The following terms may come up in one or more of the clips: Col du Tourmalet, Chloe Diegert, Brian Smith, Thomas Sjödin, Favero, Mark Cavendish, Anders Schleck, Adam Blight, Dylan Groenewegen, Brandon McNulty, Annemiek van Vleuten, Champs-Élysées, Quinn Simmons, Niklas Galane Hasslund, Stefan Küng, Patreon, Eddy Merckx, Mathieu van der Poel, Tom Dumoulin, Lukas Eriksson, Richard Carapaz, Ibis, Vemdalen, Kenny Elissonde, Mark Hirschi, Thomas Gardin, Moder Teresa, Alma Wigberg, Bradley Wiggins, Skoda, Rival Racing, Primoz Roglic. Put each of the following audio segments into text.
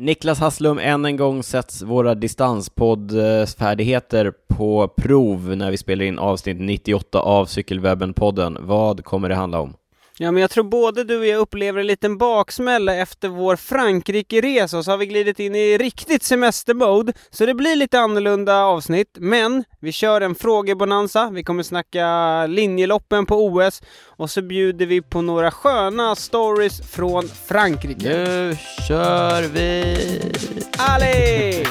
Niklas Hasslund, än en gång sätts våra distanspoddsfärdigheter på prov när vi spelar in avsnitt 98 av Cykelwebben-podden. Vad kommer det handla om? Ja, men jag tror både du och jag upplever en liten baksmälla efter vår Frankrike-resa, och så har vi glidit in i riktigt semestermode, så det blir lite annorlunda avsnitt. Men vi kör en frågebonanza, vi kommer snacka linjeloppen på OS, och så bjuder vi på några sköna stories från Frankrike. Nu kör vi! Allé!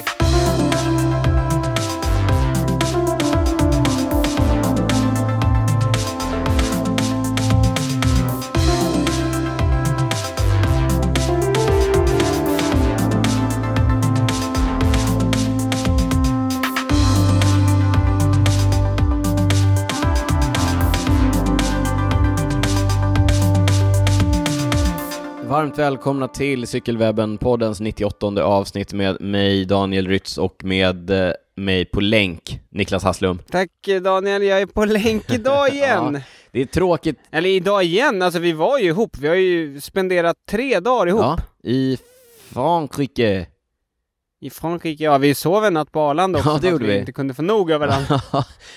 Varmt välkomna till Cykelwebben-poddens 98:e avsnitt med mig, Daniel Rytz, och med mig på länk, Niklas Hasslund. Tack Daniel, jag är på länk idag igen. Ja, det är tråkigt. Eller idag igen, alltså vi var ju ihop, vi har ju spenderat 3 dagar ihop. Ja, i Frankrike. I Frankrike, ja, vi sov en natt på Arlanda också, ja, det gjorde vi inte kunde få nog av varandra.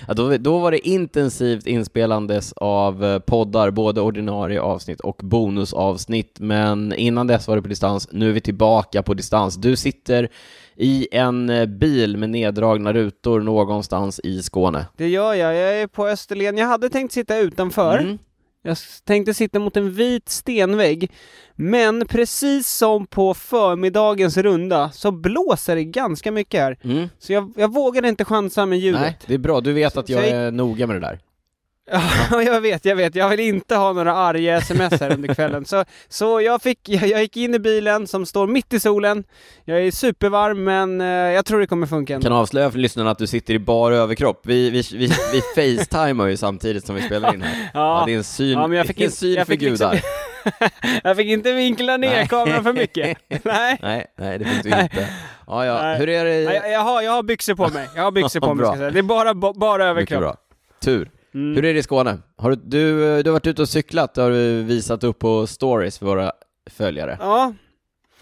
Ja, då var det intensivt inspelandes av poddar, både ordinarie avsnitt och bonusavsnitt. Men innan dess var det på distans, nu är vi tillbaka på distans. Du sitter i en bil med neddragna rutor någonstans i Skåne. Det gör jag, jag är på Österlen. Jag hade tänkt sitta utanför. Jag tänkte sitta mot en vit stenvägg, men precis som på förmiddagens runda så blåser det ganska mycket här. Så jag vågade inte chansa med ljudet. Nej, det är bra, du vet att jag är noga med det där. Ja, jag vet. Jag vill inte ha några arga sms här under kvällen. Så jag gick in i bilen som står mitt i solen. Jag är supervarm, men jag tror det kommer funka ändå. Kan avslöja för lyssnarna att du sitter i bara överkropp. Vi facetimar ju samtidigt som vi spelar in här. Ja, det är en syn, ja, men jag fick för gudar. Jag fick inte vinkla ner kameran för mycket. Nej, det fick du inte. Ja. Hur är det? Jag har byxor på mig. Ska säga. Det är bara överkropp. Bra. Tur. Hur är det i Skåne? Har du har varit ute och cyklat, har du visat upp på stories för våra följare. Ja,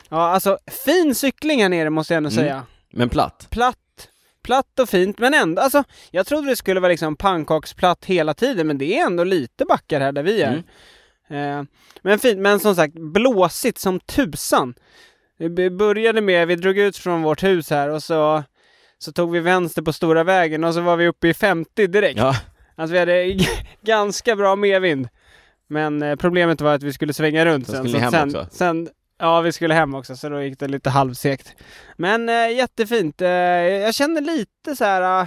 alltså fin cykling här nere måste jag ändå säga. Men platt och fint, men ändå, alltså, jag trodde det skulle vara liksom pannkaksplatt hela tiden, men det är ändå lite backar här där vi är. Men fint, men som sagt blåsigt som tusan. Vi drog ut från vårt hus här, och så tog vi vänster på stora vägen, och så var vi uppe i 50 direkt. Ja. Alltså vi hade ganska bra medvind. Men problemet var att vi skulle svänga runt sen. Vi skulle hem också, så då gick det lite halvsekt. Men jättefint. Jag känner lite så här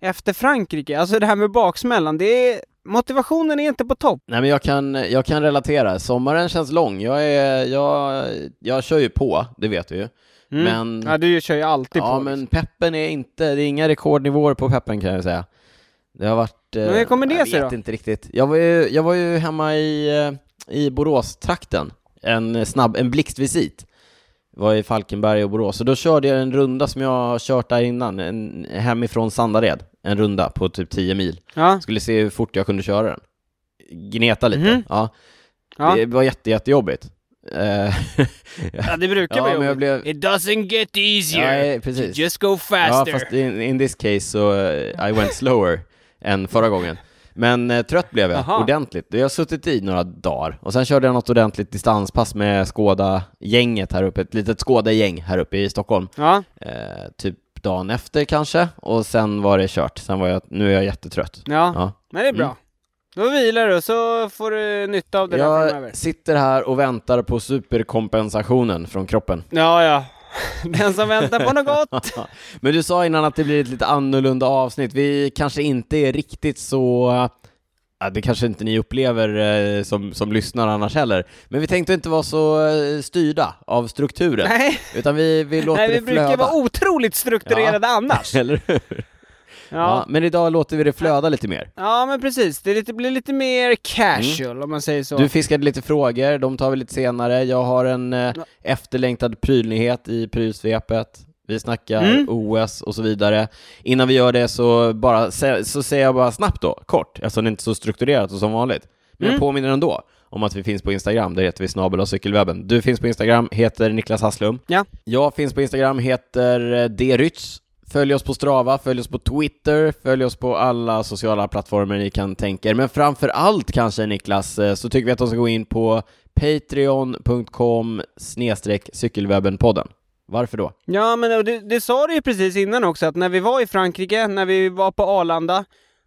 efter Frankrike. Alltså det här med baksmällan, motivationen är inte på topp. Nej, men jag kan relatera. Sommaren känns lång. Jag kör ju på, det vet du ju. Men ja, du kör ju alltid på. Ja, men peppen är inte, det är inga rekordnivåer på peppen kan jag säga. Det har varit, men hur kommer det sig då? Inte riktigt. Jag var ju hemma i Boråstrakten. En blixtvisit. Var i Falkenberg och Borås. Och då körde jag en runda som jag har kört där innan. Hemifrån Sandared. En runda på typ 10 mil. Ja. Skulle se hur fort jag kunde köra den. Gneta lite. Ja. Det var jättejobbigt. Ja, det brukar vara jobbigt. It doesn't get easier. Ja, precis. Just go faster. Ja, fast in this case I went slower än förra gången. Men trött blev jag ordentligt. Jag har suttit i några dagar. Och sen körde jag något ordentligt distanspass med Skoda-gänget här uppe. Ett litet Skoda-gäng här uppe i Stockholm. Typ dagen efter kanske. Och sen var det kört. Nu är jag jättetrött. Ja. Men det är bra. Då vilar du, så får du nytta av det där framöver. Jag sitter här och väntar på superkompensationen från kroppen. Ja. Den som väntar på något gott. Men du sa innan att det blir ett lite annorlunda avsnitt. Vi kanske inte är riktigt så... det kanske inte ni upplever som lyssnare annars heller. Men vi tänkte inte vara så styrda av strukturen. Nej. Utan vi låter det flöda. Vi brukar vara otroligt strukturerade annars. Eller hur? Ja, men idag låter vi det flöda lite mer. Ja, men precis. Det blir lite mer casual om man säger så. Du fiskade lite frågor, de tar vi lite senare. Jag har en efterlängtad prylnyhet i prylsvepet. Vi snackar OS och så vidare. Innan vi gör det så säger jag bara snabbt då, kort. Eftersom det är inte så strukturerat och som vanligt. Men jag påminner ändå om att vi finns på Instagram. Där heter vi @cykelwebben. Du finns på Instagram, heter Niklas Hasslund. Ja. Jag finns på Instagram, heter D. Rytz. Följ oss på Strava, följ oss på Twitter, följ oss på alla sociala plattformar ni kan tänka er. Men framför allt kanske, Niklas, så tycker vi att de ska gå in på patreon.com/cykelwebbenpodden. Varför då? Ja, men det sa du ju precis innan också, att när vi var i Frankrike, när vi var på Arlanda,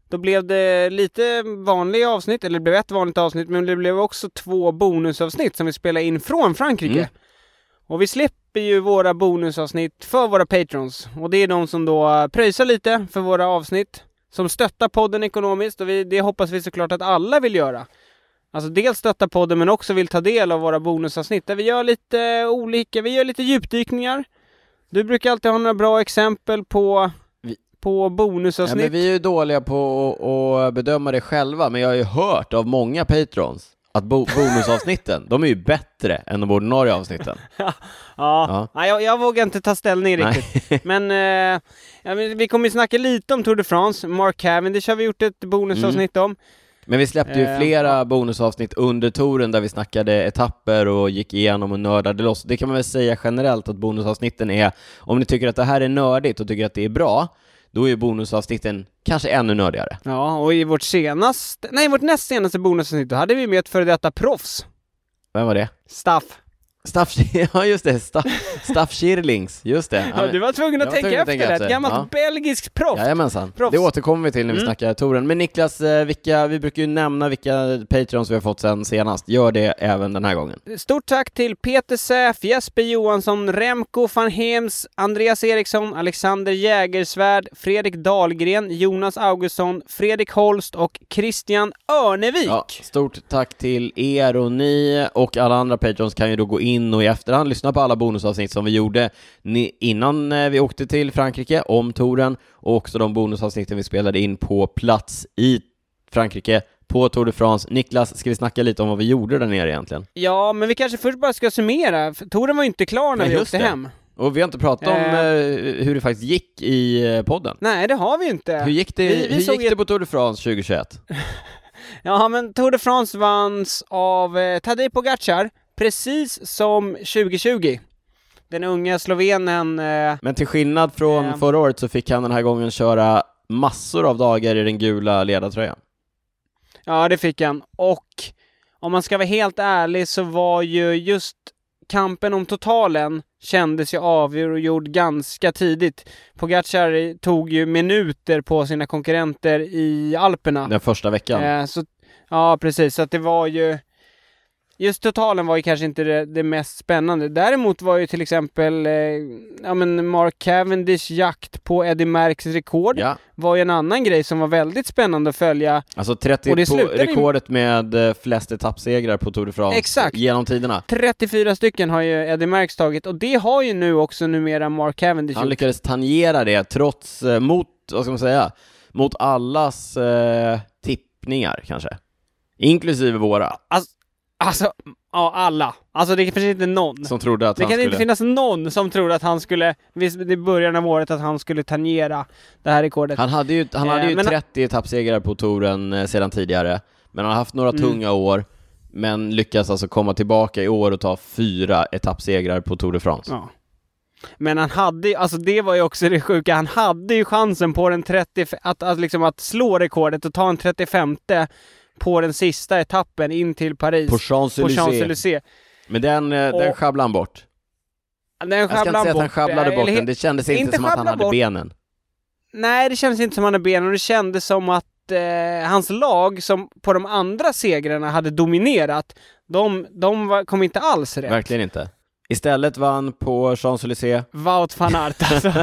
då blev det lite vanliga avsnitt, eller det blev ett vanligt avsnitt, men det blev också 2 bonusavsnitt som vi spelade in från Frankrike. Mm. Och vi släpper ju våra bonusavsnitt för våra patrons. Och det är de som då pröjsar lite för våra avsnitt, som stöttar podden ekonomiskt. Och det hoppas vi såklart att alla vill göra. Alltså dels stötta podden, men också vill ta del av våra bonusavsnitt. Där vi gör lite olika, vi gör lite djupdykningar. Du brukar alltid ha några bra exempel på bonusavsnitt. Ja, men vi är ju dåliga på att bedöma det själva. Men jag har ju hört av många patrons att bonusavsnitten, de är ju bättre än de ordinarie avsnitten. Ja. Jag vågar inte ta ställning riktigt. Men vi kommer ju snacka lite om Tour de France. Mark Cavendish har vi gjort ett bonusavsnitt om. Men vi släppte ju flera bonusavsnitt under touren där vi snackade etapper och gick igenom och nördade loss. Det kan man väl säga generellt att bonusavsnitten är, om ni tycker att det här är nördigt och tycker att det är bra, då är bonusavsnitten kanske ännu nördigare. Ja, och i vårt näst senaste bonusavsnitt, då hade vi med ett före detta proffs. Vem var det? Staff, ja just det, Staff Kirlings, just det. Ja, du var tvungen att tänka efter det. Ett gammalt belgisk proffs. Jajamensan, det återkommer vi till när vi snackar touren. Men Niklas, vi brukar ju nämna vilka patrons vi har fått sen senast. Gör det även den här gången. Stort tack till Peter Säf, Jesper Johansson, Remco van Hems, Andreas Eriksson, Alexander Jägersvärd, Fredrik Dahlgren, Jonas Augustsson, Fredrik Holst och Christian Örnevik. Ja, stort tack till er och ni, och alla andra patrons kan ju då gå in och i efterhand lyssna på alla bonusavsnitt som vi gjorde innan vi åkte till Frankrike om touren, och också de bonusavsnitten vi spelade in på plats i Frankrike på Tour de France. Niklas, ska vi snacka lite om vad vi gjorde där nere egentligen? Ja, men vi kanske först bara ska summera. Touren var ju inte klar när vi åkte hem. Och vi har inte pratat om hur det faktiskt gick i podden. Nej, det har vi ju inte. Hur gick det, hur gick det på Tour de France 2021? Ja, men Tour de France vanns av Tadej Pogačar. Precis som 2020. Den unga slovenen. Men till skillnad från förra året så fick han den här gången köra massor av dagar i den gula ledartröjan. Ja, det fick han. Och om man ska vara helt ärlig så var ju just kampen om totalen kändes ju avgjord ganska tidigt. Pogačar tog ju minuter på sina konkurrenter i Alperna. Den första veckan. Ja, precis. Så att det var ju... Just totalen var ju kanske inte det mest spännande. Däremot var ju till exempel Mark Cavendish jakt på Eddy Merckx rekord var ju en annan grej som var väldigt spännande att följa. Alltså 30 rekordet med flest etappsegrar på Tour de France. Exakt. Genom tiderna. 34 stycken har ju Eddy Merckx tagit, och det har ju numera Mark Cavendish. Han lyckades tangera det trots mot allas tippningar kanske. Inklusive våra. Alla. Alltså det finns inte någon som trodde att han skulle... Det kan inte finnas någon som trodde att han skulle... I början av året att han skulle tangera det här rekordet. Han hade ju 30 etappsegrar på touren sedan tidigare. Men han har haft några tunga år. Men lyckas alltså komma tillbaka i år och ta 4 etappsegrar på Tour de France. Ja. Men han hade... Alltså det var ju också det sjuka. Han hade ju chansen på den 30... Att slå rekordet och ta en 35:e på den sista etappen in till Paris. På Champs-Élysées. Men den sjabblade han bort. Jag ska inte säga att han sjabblade bort den. Det kändes inte som att han hade benen. Nej, det kändes inte som att han hade benen. Det kändes som att hans lag som på de andra segrarna hade dominerat, de kom inte alls rätt. Verkligen inte. Istället vann på Champs-Élysées Wout van Aert, alltså.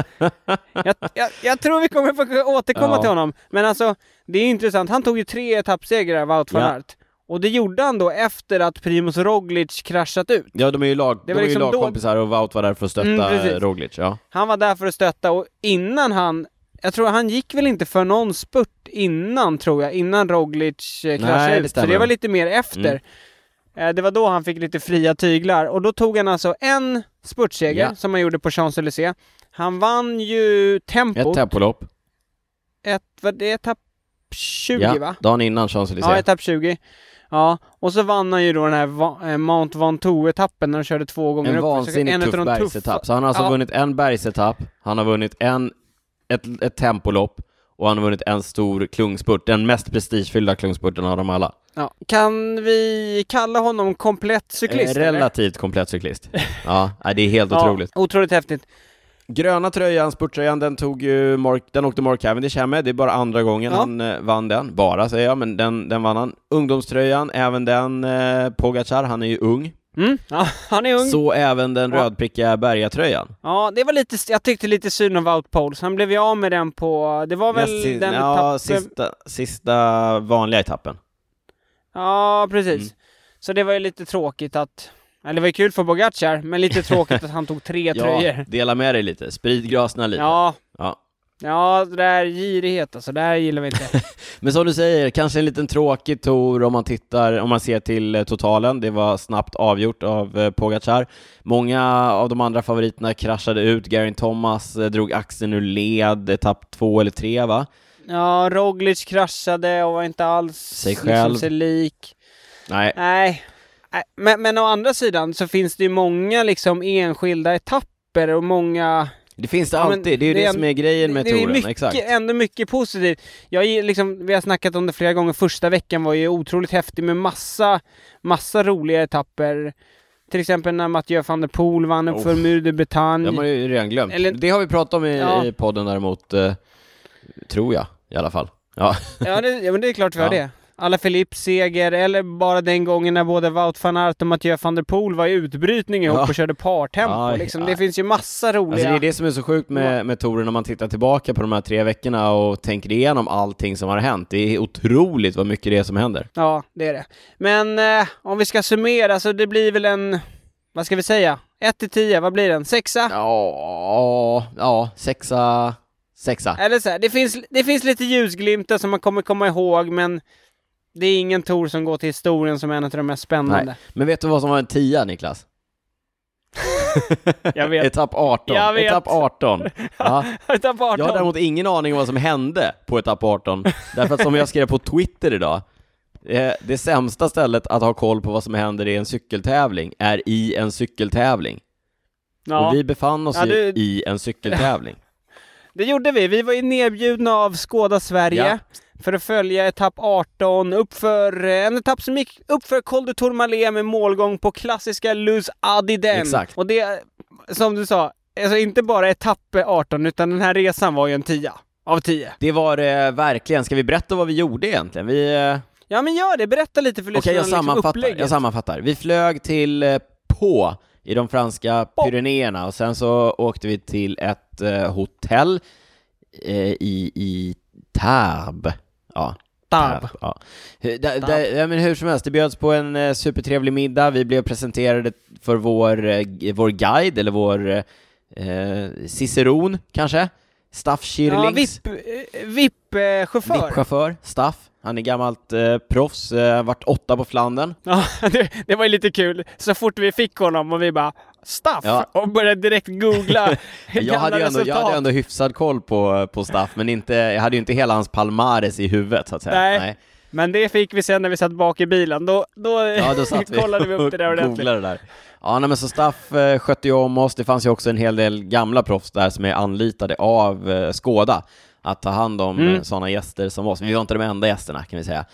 jag tror vi kommer få återkomma till honom. Men alltså, det är intressant. Han tog ju 3 etappsegrar, Wout van Aert. Och det gjorde han då efter att Primoz Roglic kraschat ut. Ja, de är ju lagkompisar och Wout var där för att stötta Roglic. Ja. Han var där för att stötta, och innan han... Jag tror han gick väl inte för någon spurt innan Roglic kraschade ut. Så det var lite mer efter. Det var då han fick lite fria tyglar. Och då tog han alltså en spurtseger som han gjorde på Champs-Élysées. Han vann ju tempot. Ett tempolopp. Var det etapp 20 va? Dagen innan Champs-Élysées. Ja, etapp 20. Ja, och så vann han ju då den här Mount Ventoux-etappen när han körde 2 gånger upp. En vansinnigt tuff bergsetapp. Så han har alltså vunnit en bergsetapp, han har vunnit ett tempolopp och han har vunnit en stor klungspurt. Den mest prestigefyllda klungspurten av dem alla. Ja. Kan vi kalla honom komplett cyklist? Relativt komplett cyklist. Ja, det är helt otroligt. Otroligt häftigt. Gröna tröjan, spurttröjan, den åkte Mark Cavendish hem med. Det är bara andra gången han vann den. Bara, säger jag, men den vann han. Ungdomströjan, även den Pogačar, han är ju ung. Mm. Ja, han är ung. Så även den rödprickiga bergatröjan. Ja, det var lite, jag tyckte lite synd om Wout Poels. Han blev ju av med den på, det var väl den sista vanliga etappen. Ja, precis. Mm. Så det var ju lite tråkigt att... Det var kul för Pogačar, men lite tråkigt att han tog 3 tröjor. Ja, dela med dig lite. Sprid grasna lite. Ja, det där girighet alltså. Det här gillar vi inte. Men som du säger, kanske en liten tråkig tour om man ser till totalen. Det var snabbt avgjort av Pogačar. Många av de andra favoriterna kraschade ut. Geraint Thomas drog axeln ur led etapp 2 eller 3, va? Ja, Roglic kraschade och var inte alls sig själv. Liksom sig lik. Nej. Men å andra sidan så finns det ju många liksom enskilda etapper och många... Det finns det alltid, det är ju det som är grejen med touren. Det är ändå mycket positivt. Vi har snackat om det flera gånger. Första veckan var ju otroligt häftig med massa roliga etapper. Till exempel när Mathieu van der Poel vann upp för Mur de Bretagne. Det har ju redan glömt. Det har vi pratat om i podden däremot, tror jag i alla fall. Men det är klart vi har det. Alaphilippe seger, eller bara den gången när både Wout van Aert och Mathieu van der Poel var i utbrytning ihop och körde partempo. Det finns ju massa roliga... Alltså det är det som är så sjukt med touren när man tittar tillbaka på de här 3 veckorna och tänker igenom allting som har hänt. Det är otroligt vad mycket det är som händer. Ja, det är det. Men om vi ska summera så det blir väl en... Vad ska vi säga? 1-10, vad blir den? 6? Ja, 6. Eller så här, det finns lite ljusglimtar som man kommer komma ihåg, men... Det är ingen tour som går till historien som är en av de mest spännande. Nej. Men vet du vad som var en 10, Niklas? Jag vet. Etapp 18. Jag vet. Etapp 18. Ja. Etapp 18. Jag har däremot ingen aning om vad som hände på etapp 18. Därför att som jag skrev på Twitter idag, det sämsta stället att ha koll på vad som händer i en cykeltävling är i en cykeltävling. Ja. Och vi befann oss i en cykeltävling. Det gjorde vi. Vi var ju nedbjudna av Skoda Sverige. Ja. För att följa etapp 18 uppför en etapp som gick uppför Col du Tourmalet med målgång på klassiska Luz Adiden. Exakt. Och det, som du sa, alltså inte bara etapp 18 utan den här resan var ju en 10 av 10. Det var det verkligen. Ska vi berätta vad vi gjorde egentligen? Ja, men gör det. Berätta lite för lyssnarna. Jag sammanfattar. Vi flög till Pau i de franska Pyrenéerna och sen så åkte vi till ett hotell i Tarbes. Ja. Men hur som helst, det bjöds på en supertrevlig middag. Vi blev presenterade för vår guide eller vår ciceron kanske. Staff Kirlings. Ja, VIP-chaufför. VIP-chaufför, Staff. Han är gammalt proffs, vart 8 på Flandern. Ja, det var ju lite kul. Så fort vi fick honom och vi bara Staff och började direkt googla. jag hade ändå hyfsad koll på Staff, men jag hade ju inte hela hans palmares i huvudet så att säga. Nej. Men det fick vi sen när vi satt bak i bilen. Då satt vi kollade vi upp det där ordentligt. Det där. Ja, men så Staff skötte ju om oss. Det fanns ju också en hel del gamla proffs där som är anlitade av Skoda att ta hand om sådana gäster som oss. Vi var inte de enda gästerna kan vi säga.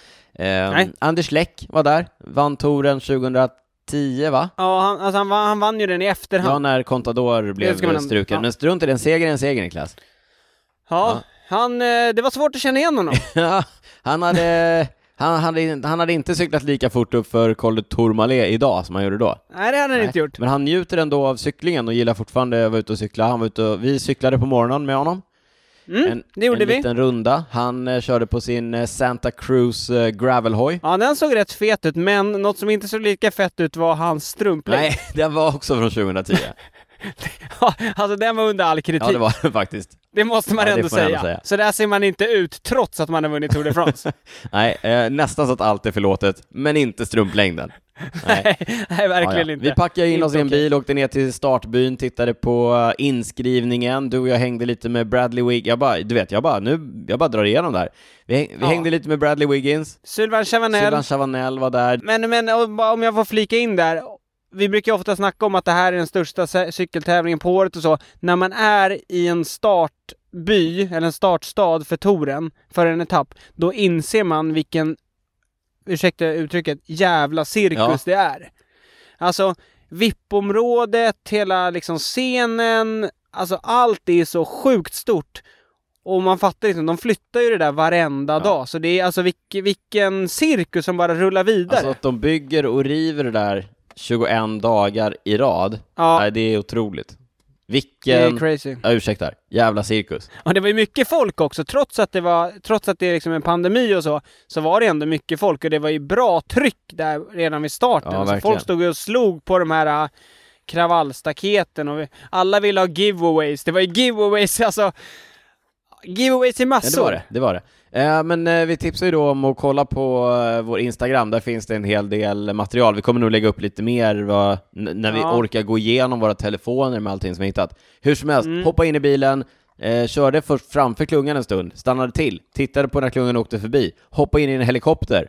Anders Schleck var där. Vann touren 2010, va? Ja, han vann ju den i efterhand. Ja, när Contador blev struken. Ja. Men strunt i den, seger är en seger, Niklas. Ja. Det var svårt att känna igen honom. Han hade inte cyklat lika fort upp för Col du Tourmalet idag som han gjorde då. Nej, det hade han inte gjort. Men han njuter ändå av cyklingen och gillar fortfarande att vara ute och cykla. Vi cyklade på morgonen med honom. Det gjorde vi. En liten runda. Han körde på sin Santa Cruz gravelhoj. Ja, den såg rätt fet ut, men något som inte såg lika fett ut var hans strumpling. Nej, den var också från 2010. Alltså den var under all kritik. Ja, det var den faktiskt. Det måste man ändå säga. Så där ser man inte ut trots att man har vunnit Tour de France. Nej, nästan så att allt är förlåtet, men inte strumplängden. Nej. Nej, verkligen inte. Vi packade in oss i en bil, åkte ner till startbyn, tittade på inskrivningen. Du och jag hängde lite med Bradley Wiggins. Jag bara drar igenom där. Vi hängde lite med Bradley Wiggins. Sylvain Chavanel var där. Men om jag får flika in där. Vi brukar ofta snacka om att det här är den största cykeltävlingen på året och så. När man är i en startby eller en startstad för touren, för en etapp, då inser man vilken, ursäkta uttrycket, jävla cirkus det är. Alltså VIP-området, hela liksom scenen, alltså allt är så sjukt stort. Och man fattar liksom, de flyttar ju det där varenda dag. Så det är alltså vilken cirkus som bara rullar vidare. Alltså att de bygger och river det där 21 dagar i rad. Nej, det är otroligt. Vilken, ursäkta, jävla cirkus. Ja, det var ju mycket folk också. Trots att det är liksom en pandemi och så var det ändå mycket folk. Och det var ju bra tryck där redan vid starten. Ja, alltså, folk stod och slog på de här kravallstaketen. Och alla ville ha giveaways. Det var ju giveaways, alltså. Giveaways i massor. Ja, det var det. Men vi tipsar ju då om att kolla på vår Instagram. Där finns det en hel del material. Vi kommer nog lägga upp lite mer när vi orkar gå igenom våra telefoner med allting som vi hittat. Hur som helst, hoppa in i bilen, körde först framför klungan en stund, stannade till, tittade på när klungan åkte förbi, hoppa in i en helikopter,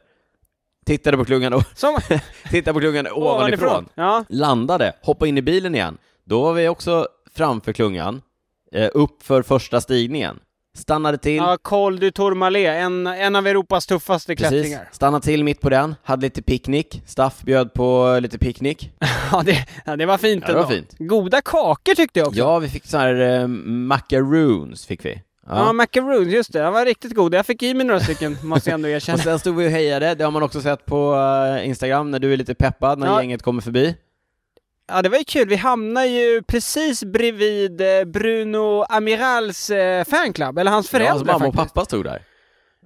tittade på klungan ovanifrån. Landade, hoppa in i bilen igen. Då var vi också framför klungan, upp för första stigningen. Stannade till. Ja, Col du Tourmalet, en av Europas tuffaste klättringar. Stannade till mitt på den, hade lite picknick. Staff bjöd på lite picknick. det var fint ändå. Goda kakor tyckte jag också. Ja, vi fick så här macaroons fick vi. Ja, macaroons, just det. Den var riktigt god. Jag fick i mig några stycken, måste jag ändå erkänna. Och sen stod vi och hejade. Det har man också sett på Instagram när du är lite peppad när gänget kommer förbi. Ja, det var ju kul. Vi hamnar ju precis bredvid Bruno Amirals fanclub, eller hans föräldrar faktiskt. Ja, hans mamma och pappa stod där.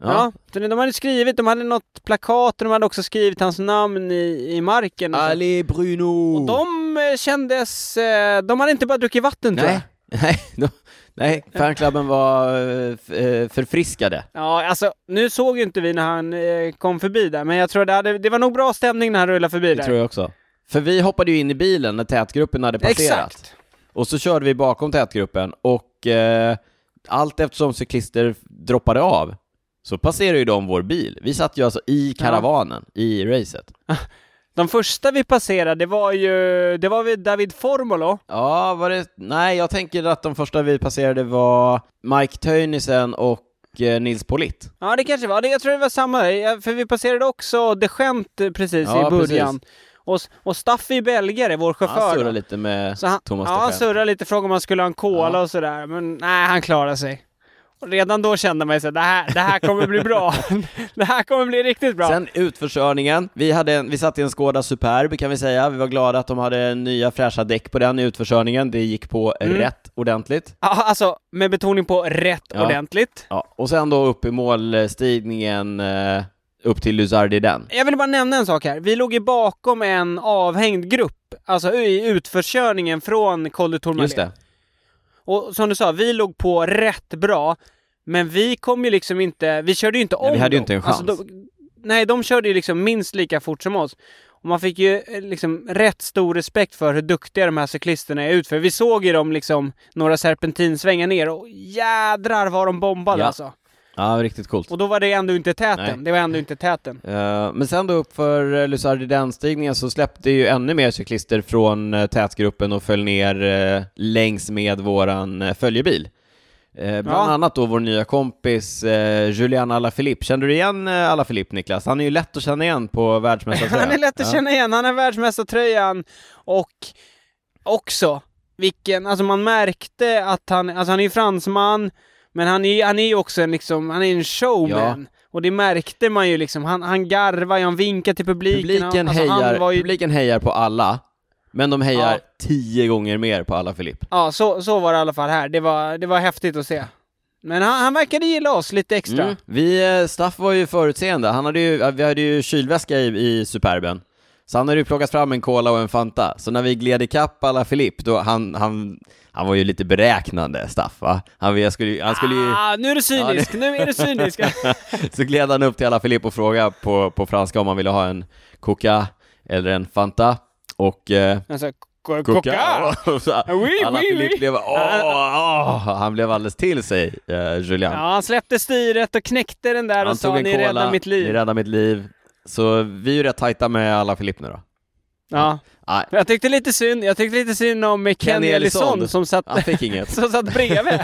Ja, de hade skrivit, de hade något plakat och de hade också skrivit hans namn i marken. Ali Bruno. Och de kändes, de hade inte bara druckit vatten, tror jag. Nej, fanklubben var förfriskade. Ja, alltså nu såg ju inte vi när han kom förbi där, men jag tror det var nog bra stämning när han rullade förbi där. Det tror jag också. För vi hoppade ju in i bilen när tätgruppen hade passerat. Exakt. Och så körde vi bakom tätgruppen. Och allt eftersom cyklister droppade av så passerade ju de vår bil. Vi satt ju alltså i karavanen i racet. De första vi passerade var vid David Formolo. Ja, var det? Nej, jag tänker att de första vi passerade var Mike Tönnissen och Nils Politt. Ja, det kanske var. Jag tror det var samma. För vi passerade också det skämt precis i början. Precis. Och Staffy belgare, vår chaufför. Han surrar lite med Thomas. Ja, han surrar lite, frågade om han skulle ha en cola och sådär. Men nej, han klarar sig. Och redan då kände man sig, det här kommer bli bra. Det här kommer bli riktigt bra. Sen utförsörjningen. Vi satt i en Skoda Superb, kan vi säga. Vi var glada att de hade nya fräscha däck på den i utförsörjningen. Det gick på rätt ordentligt. Ja, alltså med betoning på rätt ordentligt. Ja. Och sen då upp i målstigningen, upp till Luzardiden. Jag vill bara nämna en sak här. Vi låg ju bakom en avhängd grupp. Alltså i utförskörningen från Col du Tourmalet. Just det. Och som du sa, vi låg på rätt bra. Men vi kom ju liksom inte... Vi körde ju inte om dem. Vi hade ju inte en chans. Alltså, de körde ju liksom minst lika fort som oss. Och man fick ju liksom rätt stor respekt för hur duktiga de här cyklisterna är utför. Vi såg ju dem liksom några serpentinsvängar ner. Och jädrar var de bombade alltså. Ja, riktigt coolt. Och då var det ändå inte täten. Nej. Det var ändå inte täten. Men sen då upp för Luzardidenstigningen så släppte ju ännu mer cyklister från tätgruppen och föll ner längs med våran följebil. Bland annat då vår nya kompis Julian Alaphilippe. Kände du igen Alaphilippe, Niklas? Han är ju lätt att känna igen på världsmästartröjan. Han är lätt att känna igen. Han är världsmästartröjan och också vilken, alltså man märkte att han är ju fransman. Men han är ju också en, liksom, han är en showman. Ja. Och det märkte man ju liksom. Han garvar, han vinkar till publiken. Publiken hejar på alla. Men de hejar 10 gånger mer på Alaphilippe. Ja, så var det i alla fall här. Det var häftigt att se. Men han verkade gilla oss lite extra. Staff var ju förutseende. Vi hade ju kylväska i Superben. Så han hade ju plockat fram en cola och en Fanta. Så när vi gled i kapp Alaphilippe, då han var ju lite beräknande, Staff, va? Nu är du cynisk, nu är du cynisk. Så gled han upp till Alaphilippe och frågade på franska om han ville ha en coca eller en Fanta och Coca. Han blev alldeles till sig, Julian. Ja, han släppte styret och knäckte den där och sa, ni räddade mitt liv. Ni räddade mitt liv. Så vi är ju rätt tajta med Alaphilippe nu då. Ja. Nej. Jag tyckte lite synd om Kenny Elissonde som satt, han fick inget. Som satt bredvid.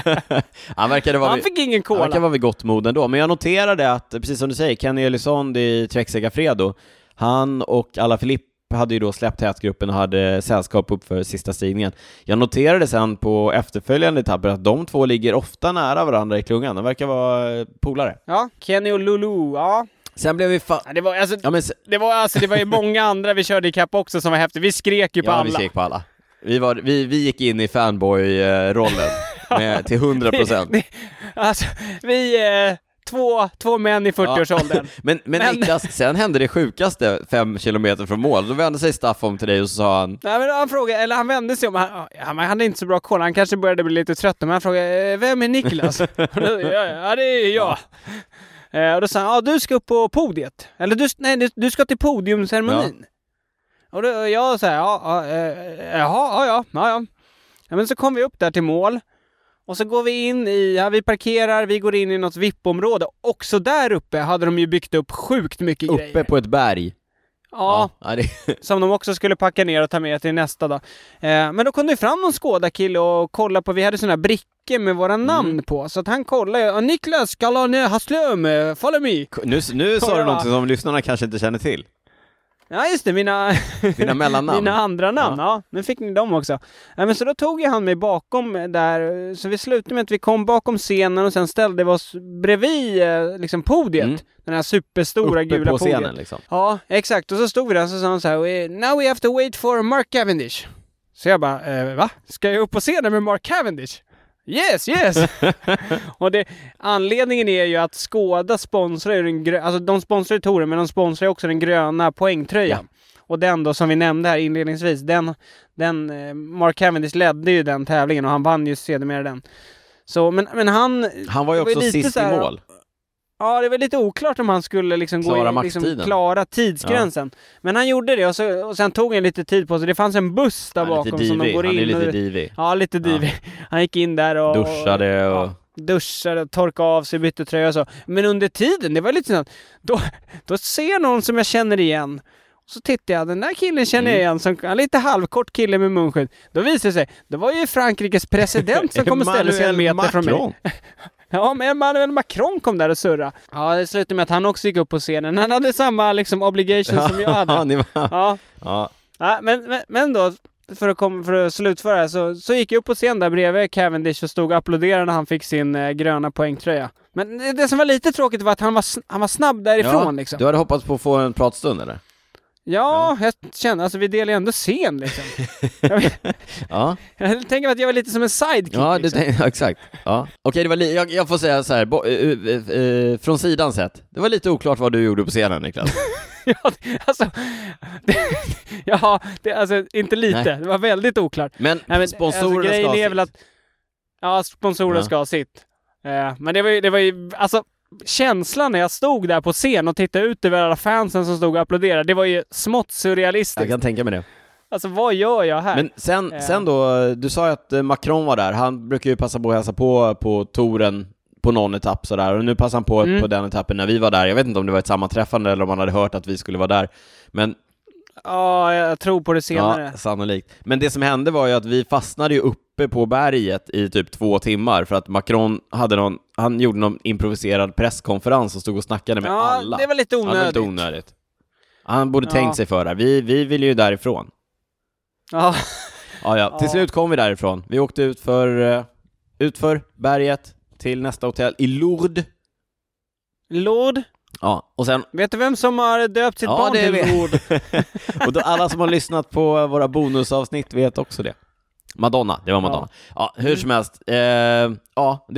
Han fick ingen kola. Han verkar vara vid gott mod ändå. Men jag noterade att, precis som du säger, Kenny Elissonde i Trek-Segafredo, han och Alaphilippe hade ju då släppt tätgruppen och hade sällskap upp för sista stigningen. Jag noterade sen på efterföljande etapper att de två ligger ofta nära varandra i klungan. De verkar vara polare. Ja, Kenny och Lulu, ja. Sen blev vi det var ju många andra vi körde i kapp också som var häftigt. Vi skrek ju på alla. Ja, vi skrek på alla. Vi gick in i fanboy-rollen till 100%. Två män i 40-årsåldern. Men Niklas, sen hände det sjukaste 5 kilometer från mål. Då vände sig Staff om till dig och så sa han... Nej, men han frågade, eller han vände sig om. Han hade inte så bra koll. Han kanske började bli lite trött. Men han frågade, vem är Niklas? Ja, det är jag. Och då sa han, du ska upp på podiet. Eller du ska till podiumceremonin. Ja. Och då, jag sa, ja. Men så kom vi upp där till mål. Och så går vi in i, vi parkerar, vi går in i något VIP-område. Också där uppe hade de ju byggt upp sjukt mycket grejer. Uppe på ett berg. Ja det... som de också skulle packa ner och ta med till nästa dag. Men då kom det fram någon Skoda-kille och kollade på, vi hade sådana brickor med våra namn på. Så att han kollade, Niklas Galane Hasslund, follow me. Nu sa du någonting som lyssnarna kanske inte känner till. Ja, just det, mina mellannamn. Mina andra namn, ja. Nu fick ni dem också. Ja, men så då tog jag han mig bakom där. Så vi slutade med att vi kom bakom scenen och sen ställde vi oss bredvid liksom podiet. Mm. Den här superstora uppe gula på podiet. Scenen, liksom. Ja, exakt. Och så stod vi där och så sa han så här, now we have to wait for Mark Cavendish. Så jag bara, va? Ska jag upp på scenen med Mark Cavendish? Yes! Och anledningen är ju att Skoda sponsrar den gröna, alltså de sponsrar touren, men de sponsrar också den gröna poängtröjan. Ja. Och den då som vi nämnde här inledningsvis, den Mark Cavendish ledde ju den tävlingen och han vann ju sedermera den. Så men han var ju också sist i mål. Ja, det var lite oklart om han skulle liksom klara tidsgränsen. Ja. Men han gjorde det och sen tog han lite tid på sig. Det fanns en buss där bakom som de går in. Han är lite divig. Ja, lite divig. Ja. Han gick in där och... Duschade, torkade av sig, bytte tröja och så. Men under tiden, det var lite sånt. Då ser någon som jag känner igen. Så tittar jag, den där killen känner jag igen, som en lite halvkort kille med munskydd. Då visar det sig, det var ju Frankrikes president som kommer ställa sig en meter Macron. Från mig. Ja, men Emmanuel Macron kom där och surra. Ja, det slutade med att han också gick upp på scenen. Han hade samma liksom obligation som jag hade. Ja. Men då, för att slutföra så gick jag upp på scenen där bredvid Cavendish och stod och applåderade när han fick sin gröna poängtröja. Men det som var lite tråkigt var att han var snabb därifrån. Ja, liksom. Du hade hoppats på att få en pratstund, eller? Ja, jag känner, alltså vi delar ändå scen liksom. Jag tänker att jag var lite som en sidekick. Ja, liksom. Exakt. Ja. Okej, det var jag får säga så här, från sidan sett. Det var lite oklart vad du gjorde på scenen, Niklas. Inte lite. Nej. Det var väldigt oklart. Men sponsorerna alltså, ska ha sitt. Ja, sponsorerna ska ha sitt. Men det var ju alltså... Känslan när jag stod där på scen och tittade ut över alla fansen som stod och applåderade, det var ju smått surrealistiskt. Jag kan tänka mig det. Alltså, vad gör jag här? Men sen då, du sa ju att Macron var där. Han brukar ju passa på att hälsa på touren på någon etapp sådär. Och nu passade han på på den etappen när vi var där. Jag vet inte om det var ett sammanträffande eller om han hade hört att vi skulle vara där. Men... Ja, jag tror på det senare. Ja, sannolikt. Men det som hände var ju att vi fastnade ju uppe på berget i typ 2 timmar för att Macron hade han gjorde någon improviserad presskonferens och stod och snackade med alla. Ja, det var lite onödigt. Han borde tänkt sig för det. Vi ville ju därifrån. Ja. Till slut kom vi därifrån. Vi åkte ut för berget till nästa hotell i Lourdes. Ja, och sen... Vet du vem som har döpt sitt barn till Lord? Och då, alla som har lyssnat på våra bonusavsnitt vet också det. Det var Madonna. Ja, hur som helst. Det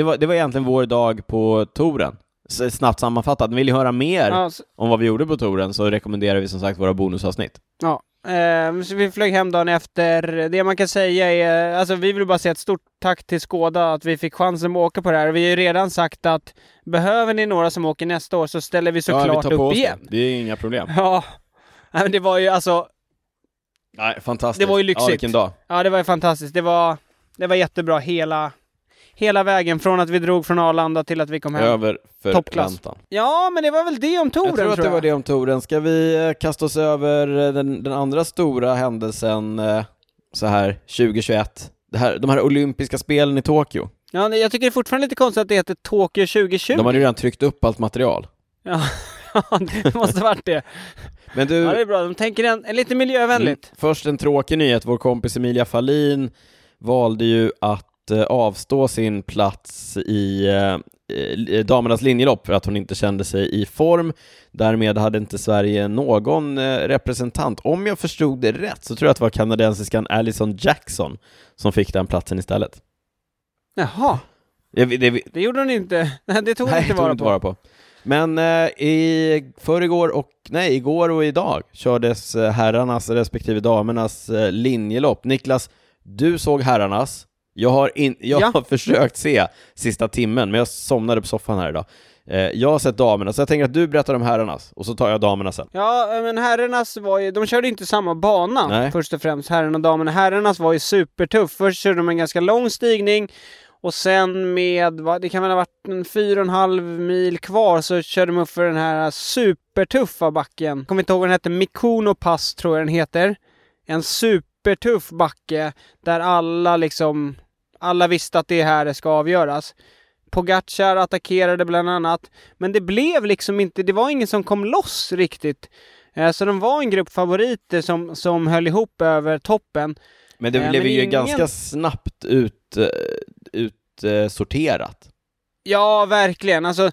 var egentligen vår dag på touren. Snabbt sammanfattat. Vill ni höra mer om vad vi gjorde på touren så rekommenderar vi som sagt våra bonusavsnitt. Ja. Så vi flög hem dagen efter. Det man kan säga är, alltså vi vill bara säga ett stort tack till Skoda att vi fick chansen att åka på det här. Vi har ju redan sagt att behöver ni några som åker nästa år så ställer vi såklart upp igen. Det är inga problem. Ja, men det var ju alltså Nej, fantastiskt. Det var ju lyxigt. Ja, vilken dag. Ja, det var ju fantastiskt. Det var jättebra hela vägen från att vi drog från Arlanda till att vi kom hem. Över för toppklass. Lantan. Ja, men det var väl det om touren, tror jag. Det var det om touren. Ska vi kasta oss över den andra stora händelsen så här 2021? De här olympiska spelen i Tokyo. Ja, jag tycker det är fortfarande lite konstigt att det heter Tokyo 2020. De har ju redan tryckt upp allt material. Ja, det måste ha varit det. Men du, ja, det är bra. De tänker lite miljövänligt. Först en tråkig nyhet. Vår kompis Emilia Fahlin valde ju att avstå sin plats i damernas linjelopp för att hon inte kände sig i form. Därmed hade inte Sverige någon representant. Om jag förstod det rätt så tror jag att det var kanadensiskan Alison Jackson som fick den platsen istället. Jaha. Det gjorde hon inte. Det tog hon inte vara på. Men igår och idag kördes herrarnas respektive damernas linjelopp. Niklas, du såg herrarnas. Jag har försökt se sista timmen, men jag somnade på soffan här idag. Jag har sett damerna, så jag tänker att du berättar om herrarnas och så tar jag damerna sen. Ja, men herrarnas var ju, de körde inte samma bana. Nej. Först och främst herrarna och damerna. Herrarnas var ju supertuff. Först körde de en ganska lång stigning och sen det kan väl ha varit en 4,5 mil kvar så körde de upp för den här supertuffa backen. Kommer inte ihåg vad den hette, Mikuno Pass tror jag den heter. En supertuff backe där alla visste att det här ska avgöras. Pogačar attackerade bland annat, men det blev liksom inte, det var ingen som kom loss riktigt. Så de var en grupp favoriter som höll ihop över toppen. Men det blev ju ganska snabbt sorterat. Ja, verkligen. Alltså,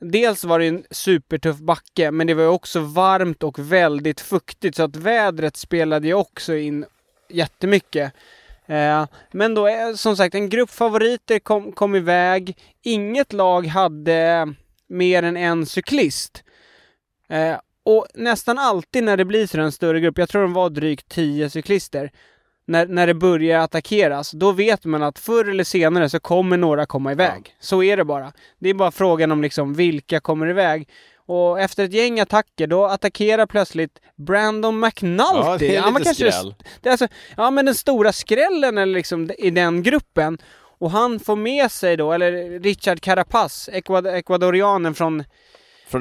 dels var det en supertuff backe, men det var ju också varmt och väldigt fuktigt, så att vädret spelade ju också in jättemycket. Men då är som sagt en grupp favoriter kom iväg. Inget lag hade mer än en cyklist. Och nästan alltid när det blir så en större grupp, jag tror de var drygt 10 cyklister, när det börjar attackeras, då vet man att förr eller senare så kommer några komma iväg. Ja. Så är det bara. Det är bara frågan om liksom vilka kommer iväg. Och efter ett gäng attacker då attackerar plötsligt Brandon McNulty. Ja, det är lite skräll. Men den stora skrällen är liksom i den gruppen. Och han får med sig då, eller Richard Carapaz, ekvadorianen från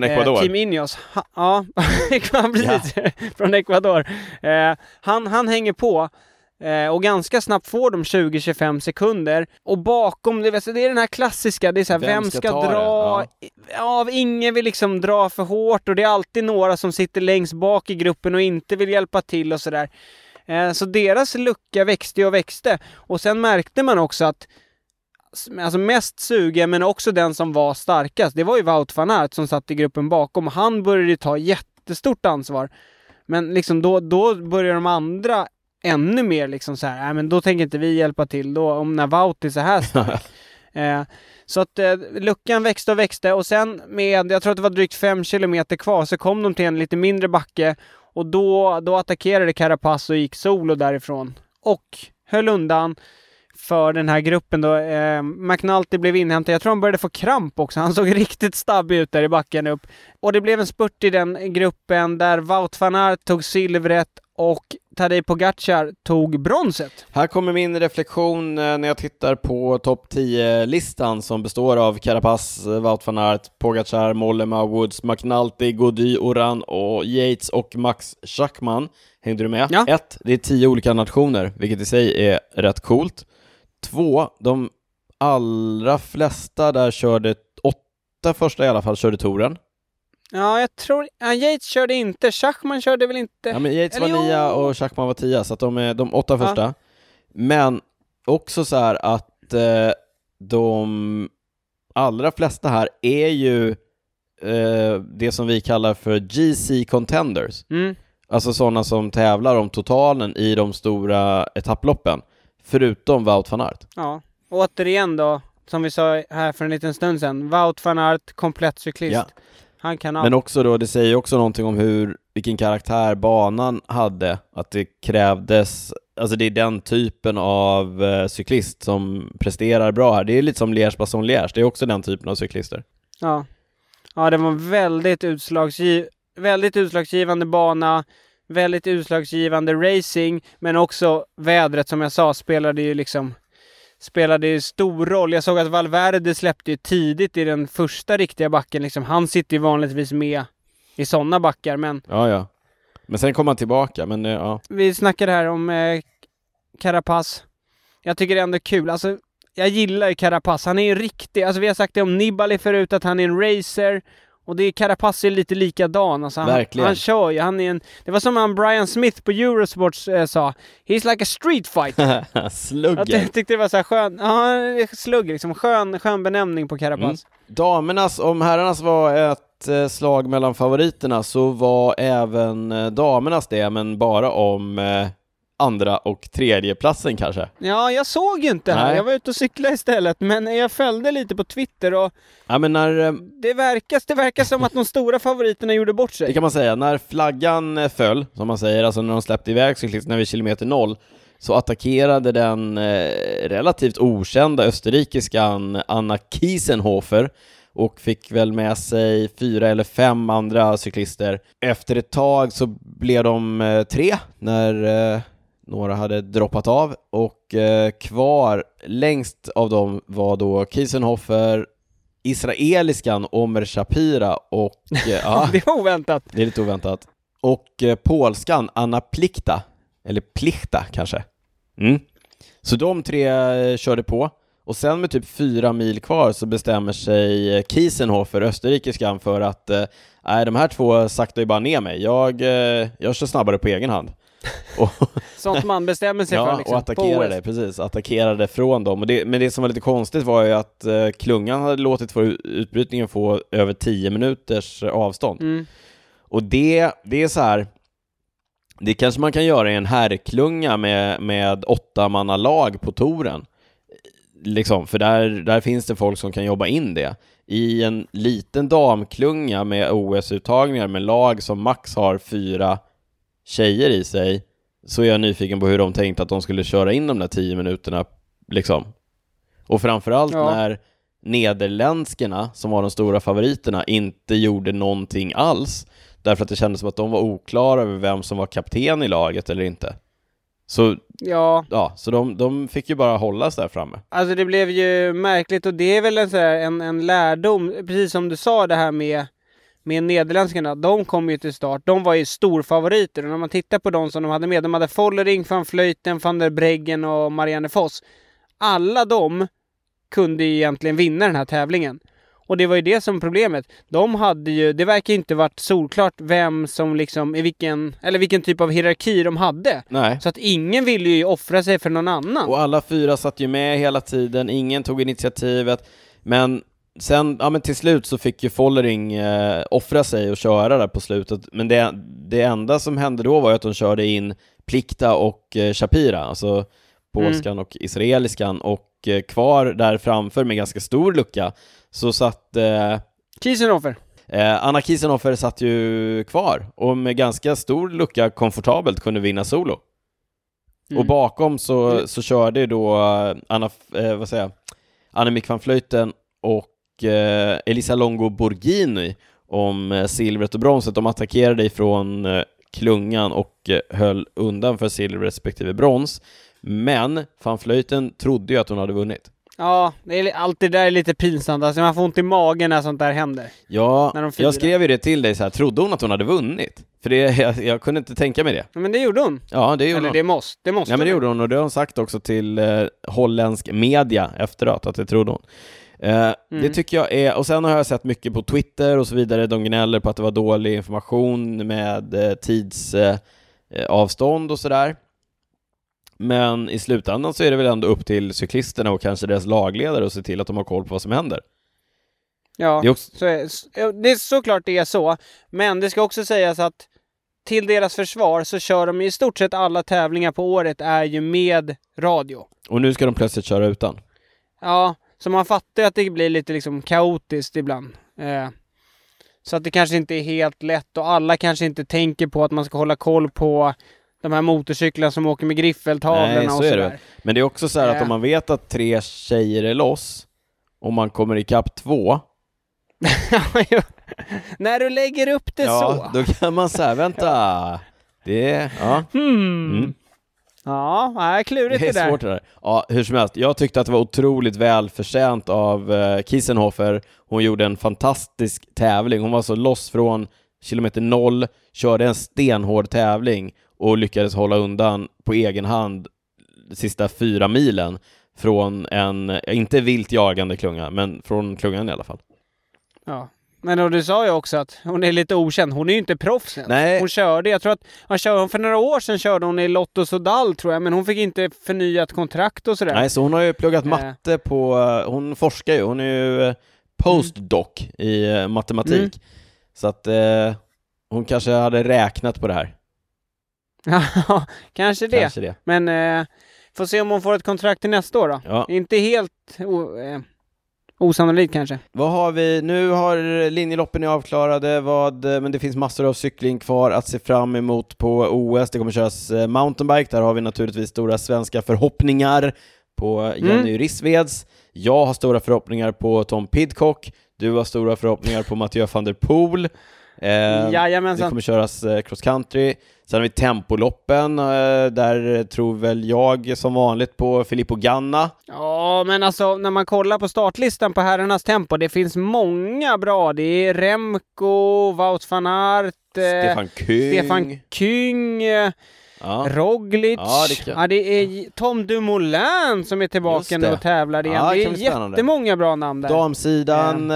Ecuador. Team Ineos. Ja, precis. Från Ecuador. Han hänger på. Och ganska snabbt får de 20-25 sekunder. Och bakom, det är den här klassiska, det är så här, vem ska dra? Ja. Ingen vill liksom dra för hårt. Och det är alltid några som sitter längst bak i gruppen och inte vill hjälpa till och sådär. Så deras lucka växte. Och sen märkte man också att, alltså mest sugen, men också den som var starkast, det var ju Wout van Aert som satt i gruppen bakom. Han började ta jättestort ansvar. Men liksom då börjar de andra ännu mer liksom så här, men då tänker inte vi hjälpa till då om när Wout är så här stark. Så att luckan växte och sen med, jag tror att det var drygt 5 kilometer kvar, så kom de till en lite mindre backe och då attackerade Carapaz och gick solo därifrån och höll undan för den här gruppen då. McNulty blev inhämtad. Jag tror han började få kramp också. Han såg riktigt stabbig ut där i backen upp. Och det blev en spurt i den gruppen där Wout van Aert tog silvret och Tadej Pogačar tog bronset. Här kommer min reflektion när jag tittar på topp 10-listan som består av Carapaz, Wout van Aert, Pogačar, Mollema, Woods, McNulty, Gody, Oran och Yates och Max Schachmann. Hängde du med? Ja. 1. Det är 10 olika nationer, vilket i sig är rätt coolt. 2. De allra flesta där körde 8 första i alla fall körde touren. Ja, jag tror... Ja, Yates körde inte. Schachmann körde väl inte... Ja, men Yates var 9 och Schachmann var 10. Så att de är de 8 första. Ja. Men också så här att de allra flesta här är ju det som vi kallar för GC Contenders. Mm. Alltså sådana som tävlar om totalen i de stora etapploppen. Förutom Wout van Aert. Ja, och återigen då, som vi sa här för en liten stund sedan, Wout van Aert, komplett cyklist. Ja. Han kan men också då, det säger också någonting om vilken karaktär banan hade, att det krävdes, alltså det är den typen av cyklist som presterar bra här. Det är lite som Liège-Bastogne-Liège, det är också den typen av cyklister. Ja, det var en väldigt utslagsgivande bana. väldigt utslagsgivande racing, men också vädret som jag sa spelade ju stor roll. Jag såg att Valverde släppte ju tidigt i den första riktiga backen. Han sitter ju vanligtvis med i sådana backar. Men, ja. Men sen kom han tillbaka. Men, ja. Vi snackade här om Carapaz. Jag tycker det är ändå kul. Alltså, jag gillar ju Carapaz. Han är ju riktig. Alltså, vi har sagt det om Nibali förut att han är en racer. Och det är Carapaz är lite likadan. Alltså, han kör ju. Han är en, det var som han Brian Smith på Eurosport sa. He's like a street fighter. Slugger. Jag tyckte det var så här skön. Ja, slugger. Skön benämning på Carapaz. Mm. Damernas, om herrarnas var ett slag mellan favoriterna så var även damernas det. Men bara om andra och tredje platsen kanske. Ja, jag såg ju inte här. Jag var ute och cyklade istället. Men jag följde lite på Twitter. Och ja, men när... det verkar som att de stora favoriterna gjorde bort sig. Det kan man säga. När flaggan föll, som man säger, alltså när de släppte iväg cyklisterna vid kilometer 0, så attackerade den relativt okända österrikiskan Anna Kiesenhofer och fick väl med sig 4 eller 5 andra cyklister. Efter ett tag så blev de 3 när... några hade droppat av och kvar längst av dem var då Kiesenhofer, israeliskan Omer Shapira och ja, det är oväntat. Det är lite oväntat. Och polskan Anna Plikta eller Plichta kanske. Mm. Så de 3 körde på och sen med typ 4 mil kvar så bestämmer sig Kiesenhofer, österrikiskan, för att de här 2 saktar ju bara ner mig. Jag kör snabbare på egen hand. Sånt man bestämmer sig för och attackerade från dem och men det som var lite konstigt var ju att klungan hade låtit för utbrytningen få över 10 minuters avstånd. Och det är så här, det kanske man kan göra i en herrklunga med 8-mannalag på touren för där finns det folk som kan jobba in det. I en liten damklunga med OS-uttagningar med lag som max har 4 tjejer i sig, så är jag nyfiken på hur de tänkte att de skulle köra in de där 10 minuterna Och framförallt när nederländskarna, som var de stora favoriterna, inte gjorde någonting alls, därför att det kändes som att de var oklara över vem som var kapten i laget eller inte. Så de fick ju bara hållas där framme. Alltså det blev ju märkligt, och det är väl en lärdom, precis som du sa det här med nederländskarna. De kom ju till start. De var ju storfavoriter. Och när man tittar på de som de hade med. De hade Follering, van Vleuten, van der Breggen och Marianne Voss. Alla de kunde ju egentligen vinna den här tävlingen. Och det var ju det som problemet. De hade ju, det verkar ju inte varit solklart vem som vilken typ av hierarki de hade. Nej. Så att ingen ville ju offra sig för någon annan. Och alla 4 satt ju med hela tiden. Ingen tog initiativet. Men till slut så fick ju Follering offra sig och köra där på slutet. Men det enda som hände då var att de körde in Plikta och Shapira, alltså polskan och israeliskan. Och kvar där framför med ganska stor lucka så satt... Kiesenhofer. Anna Kiesenhofer satt ju kvar och med ganska stor lucka komfortabelt kunde vinna solo. Och bakom så körde då Annemiek van Vleuten och Elisa Longo Borghini om silvret och bronset. De attackerade ifrån klungan och höll undan för silver respektive brons. Men van Vleuten trodde ju att hon hade vunnit. Ja, allt det där är lite pinsamt. Alltså man får ont i magen när sånt där händer. Ja, jag skrev ju det till dig så här. Trodde hon att hon hade vunnit? För jag kunde inte tänka mig det. Men det gjorde hon. Ja, det gjorde hon. Eller det måste. Ja, men det gjorde hon. Och det har hon sagt också till holländsk media efteråt att det trodde hon. Det tycker jag är, och sen har jag sett mycket på Twitter och så vidare, de gnäller på att det var dålig information med tidsavstånd och sådär, men i slutändan så är det väl ändå upp till cyklisterna och kanske deras lagledare att se till att de har koll på vad som händer. Ja, det är, också... det är såklart det är så, men det ska också sägas att till deras försvar så kör de i stort sett alla tävlingar på året är ju med radio. Och nu ska de plötsligt köra utan. Ja. Så man fattar att det blir lite kaotiskt ibland. Så att det kanske inte är helt lätt. Och alla kanske inte tänker på att man ska hålla koll på de här motorcyklarna som åker med griffeltavlorna och sådär. Men det är också så här att om man vet att 3 tjejer är loss och man kommer i kapp 2. När du lägger upp det så. Då kan man säga, vänta. Det ja. Ja, nej, klurigt det där. Det är svårt det där. Ja, hur som helst. Jag tyckte att det var otroligt välförtjänt av Kiesenhofer. Hon gjorde en fantastisk tävling. Hon var så loss från kilometer 0, körde en stenhård tävling och lyckades hålla undan på egen hand de sista 4 milen från en, inte vilt jagande klunga, men från klungan i alla fall. Ja. Men då, du sa ju också att hon är lite okänd. Hon är ju inte proffs ens. Nej. Hon körde, jag tror att hon för några år sedan körde hon i Lotto Sodal tror jag. Men hon fick inte förnyat kontrakt och sådär. Nej, så hon har ju pluggat matte på... Hon forskar ju. Hon är ju postdoc i matematik. Så att hon kanske hade räknat på det här. Ja, kanske det. Kanske det. Men får se om hon får ett kontrakt till nästa år då. Ja. Inte helt... osannolikt kanske. Vad har vi? Nu har linjeloppen är avklarade. Men det finns massor av cykling kvar att se fram emot på OS. Det kommer köras mountainbike. Där har vi naturligtvis stora svenska förhoppningar på Jenny Rissveds. Jag har stora förhoppningar på Tom Pidcock. Du har stora förhoppningar på Mathieu van der Poel. Det kommer köras cross country. Sen har vi tempoloppen. Där tror väl jag som vanligt på Filippo Ganna. Ja, men alltså när man kollar på startlistan på herrarnas tempo, det finns många bra. Det är Remco, Wout van Aert, Stefan Küng, Roglic. Det är Tom Dumoulin som är tillbaka nu och tävlar igen. Det är jättemånga bra namn där. Damsidan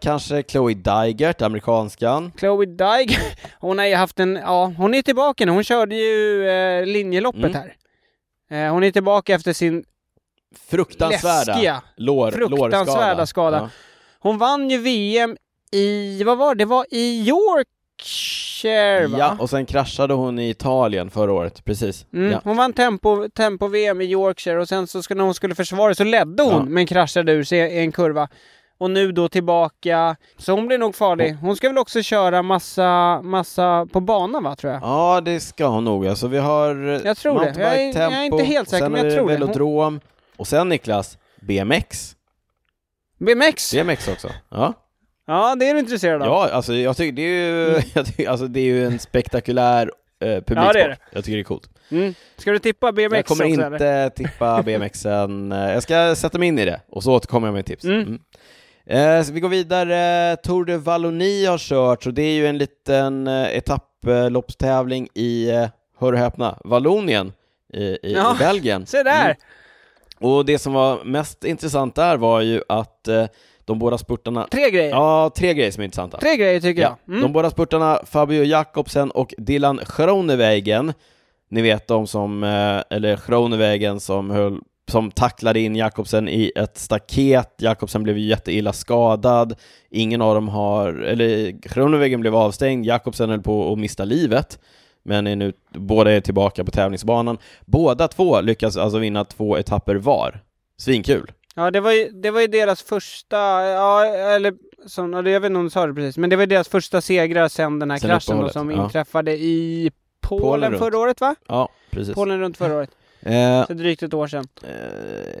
kanske Chloe Diegert, amerikanskan. Chloe Diegert, hon har ju haft en... Ja, hon är tillbaka nu. Hon körde ju linjeloppet här. Hon är tillbaka efter sin fruktansvärda skada. Ja. Hon vann ju VM i... Vad var det? Det var i York. Ja, och sen kraschade hon i Italien förra året, precis. Hon vann tempo-VM i Yorkshire och sen så när hon skulle försvara så ledde hon men kraschade ur sig i en kurva. Och nu då tillbaka, så hon blir nog farlig. Hon ska väl också köra massa på banan va, tror jag. Ja, det ska hon nog. Alltså, vi har mountainbike, jag är inte helt säker, men jag tror det. Sen är det velodrom och sen Niklas, BMX. BMX också, ja. Ja, det är du intresserad av. Ja, alltså jag tycker det är ju, det är ju en spektakulär publiksport. Ja, det är det. Jag tycker det är coolt. Ska du tippa BMX? Jag kommer inte tippa BMXen. Jag ska sätta mig in i det och så återkommer jag med tips. Så vi går vidare. Tour de Wallonie har kört, så det är ju en liten etapploppstävling i hör och häpna, Wallonien i Belgien. Se där. Och det som var mest intressant där var ju att de båda spurtarna... Tre grejer som är intressanta. Tre grejer tycker jag. De båda spurtarna, Fabio Jakobsen och Dylan Groenewegen. Ni vet de som... Eller Groenewegen som tacklade in Jakobsen i ett staket. Jakobsen blev ju jätteilla skadad. Ingen av dem har... Eller Groenewegen blev avstängd. Jakobsen höll på att mista livet. Men är nu, båda är tillbaka på tävlingsbanan. Båda två lyckas alltså vinna 2 etapper var. Svinkul. Ja, det var ju deras första... jag vet inte om du sa det precis. Men det var ju deras första segrar sedan den här kraschen då, som inträffade i Polen förra året, va? Ja, precis. Polen runt förra året. Så drygt ett år sedan.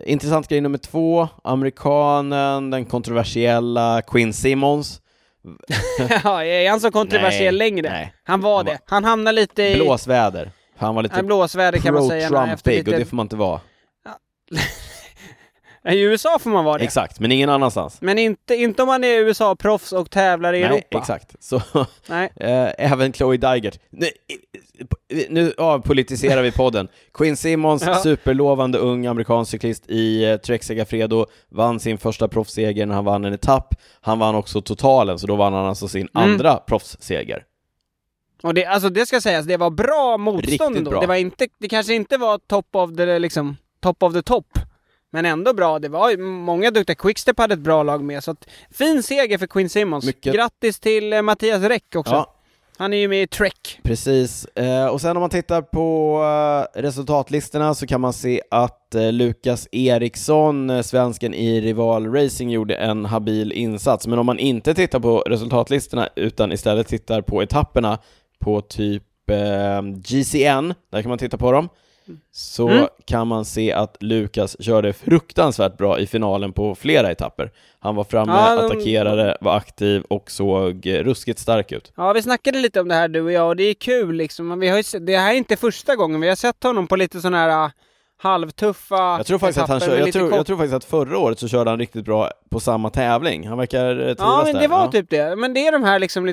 Intressant grej nummer 2. Amerikanen, den kontroversiella Quinn Simmons. Är han så kontroversiell längre? Nej. Han var det. Han hamnade lite i... Blåsväder. Han var lite blåsväder kan man säga. Pro-Trumpig, och det får man inte vara. I USA får man vara det. Exakt, men ingen annanstans. Men inte om man är USA-proffs och tävlar i Europa. Exakt. Så, nej, exakt. Även Chloe Diegert. Nu avpolitiserar vi podden. Quinn Simmons, superlovande ung amerikansk cyklist i Trek-Segafredo, vann sin första proffsseger när han vann en etapp. Han vann också totalen, så då vann han alltså sin andra proffsseger. Och det, alltså det ska sägas, det var bra motstånd då. Bra. Det var inte, det kanske inte var top of the top. Men ändå bra, det var många duktiga. Quickstep hade ett bra lag med, så att, fin seger för Quinn Simmons. Mycket. Grattis till Mathias Reck också. Ja. Han är ju med i Trek. Precis, och sen om man tittar på resultatlistorna så kan man se att Lukas Eriksson, svensken i Rival Racing, gjorde en habil insats. Men om man inte tittar på resultatlistorna utan istället tittar på etapperna på typ GCN, där kan man titta på dem. så kan man se att Lukas körde fruktansvärt bra i finalen på flera etapper. Han var framme, attackerade, var aktiv och såg ruskigt stark ut. Ja, vi snackade lite om det här du och jag, och det är kul liksom. Vi har ju, det här är inte första gången vi har sett honom på lite sådana här halvtuffa. Jag tror faktiskt att han kör, jag tror faktiskt att förra året så körde han riktigt bra på samma tävling. Han verkar trivas där. Ja, men det var typ det. Men det är de här liksom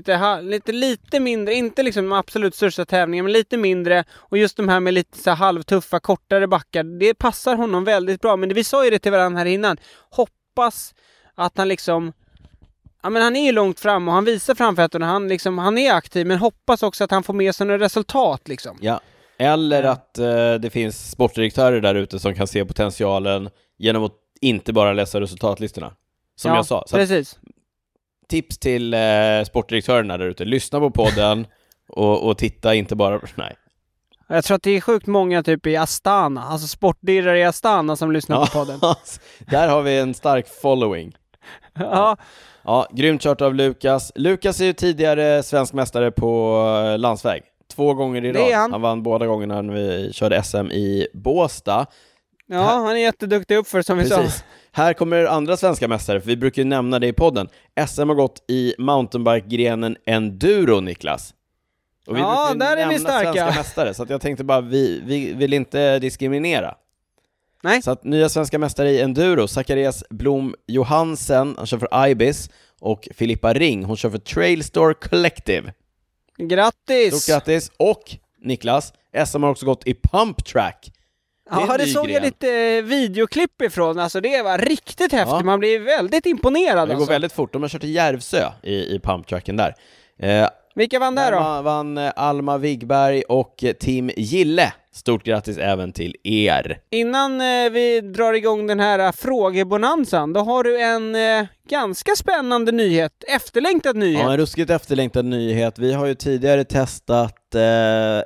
lite mindre, inte liksom de absolut största tävlingarna, men lite mindre, och just de här med lite så här halvtuffa kortare backar. Det passar honom väldigt bra, men vi sa ju det till varandra här innan. Hoppas att han liksom, ja, men han är ju långt fram och han visar framfötterna, han liksom, han är aktiv, men hoppas också att han får med sig några resultat liksom. Ja. Eller att det finns sportdirektörer där ute som kan se potentialen genom att inte bara läsa resultatlistorna. Som jag sa. Så precis. Tips till sportdirektörerna där ute. Lyssna på podden och titta inte bara... Nej. Jag tror att det är sjukt många typ i Astana. Alltså sportdirrar i Astana som lyssnar på podden. Där har vi en stark following. Ja, grymt kört av Lukas. Lukas är ju tidigare svensk mästare på landsväg. 2 gånger i rad. Han vann båda gångerna när vi körde SM i Båstad. Ja, han är jätteduktig uppför som vi sa. Här kommer andra svenska mästare, för vi brukar ju nämna det i podden. SM har gått i mountainbike-grenen enduro, Niklas. Och vi brukar ju nämna svenska mästare, så att jag tänkte bara, vi vill inte diskriminera. Nej. Så att nya svenska mästare i enduro, Zacharias Blom Johansen, han kör för Ibis, och Filippa Ring, hon kör för Trailstore Collective. Grattis! Stort grattis. Och Niklas, SM har också gått i Pump Track. Ja, det såg jag lite videoklipp ifrån. Alltså det var riktigt häftigt. Man blir väldigt imponerad. Det går väldigt fort. De har kört i Järvsö i Pump Tracken där. Vilka vann där då? Vann Alma Wigberg och Tim Gille. Stort grattis även till er. Innan vi drar igång den här frågebonansen, då har du en ganska spännande nyhet. Efterlängtad nyhet. Ja, en ruskigt efterlängtad nyhet. Vi har ju tidigare testat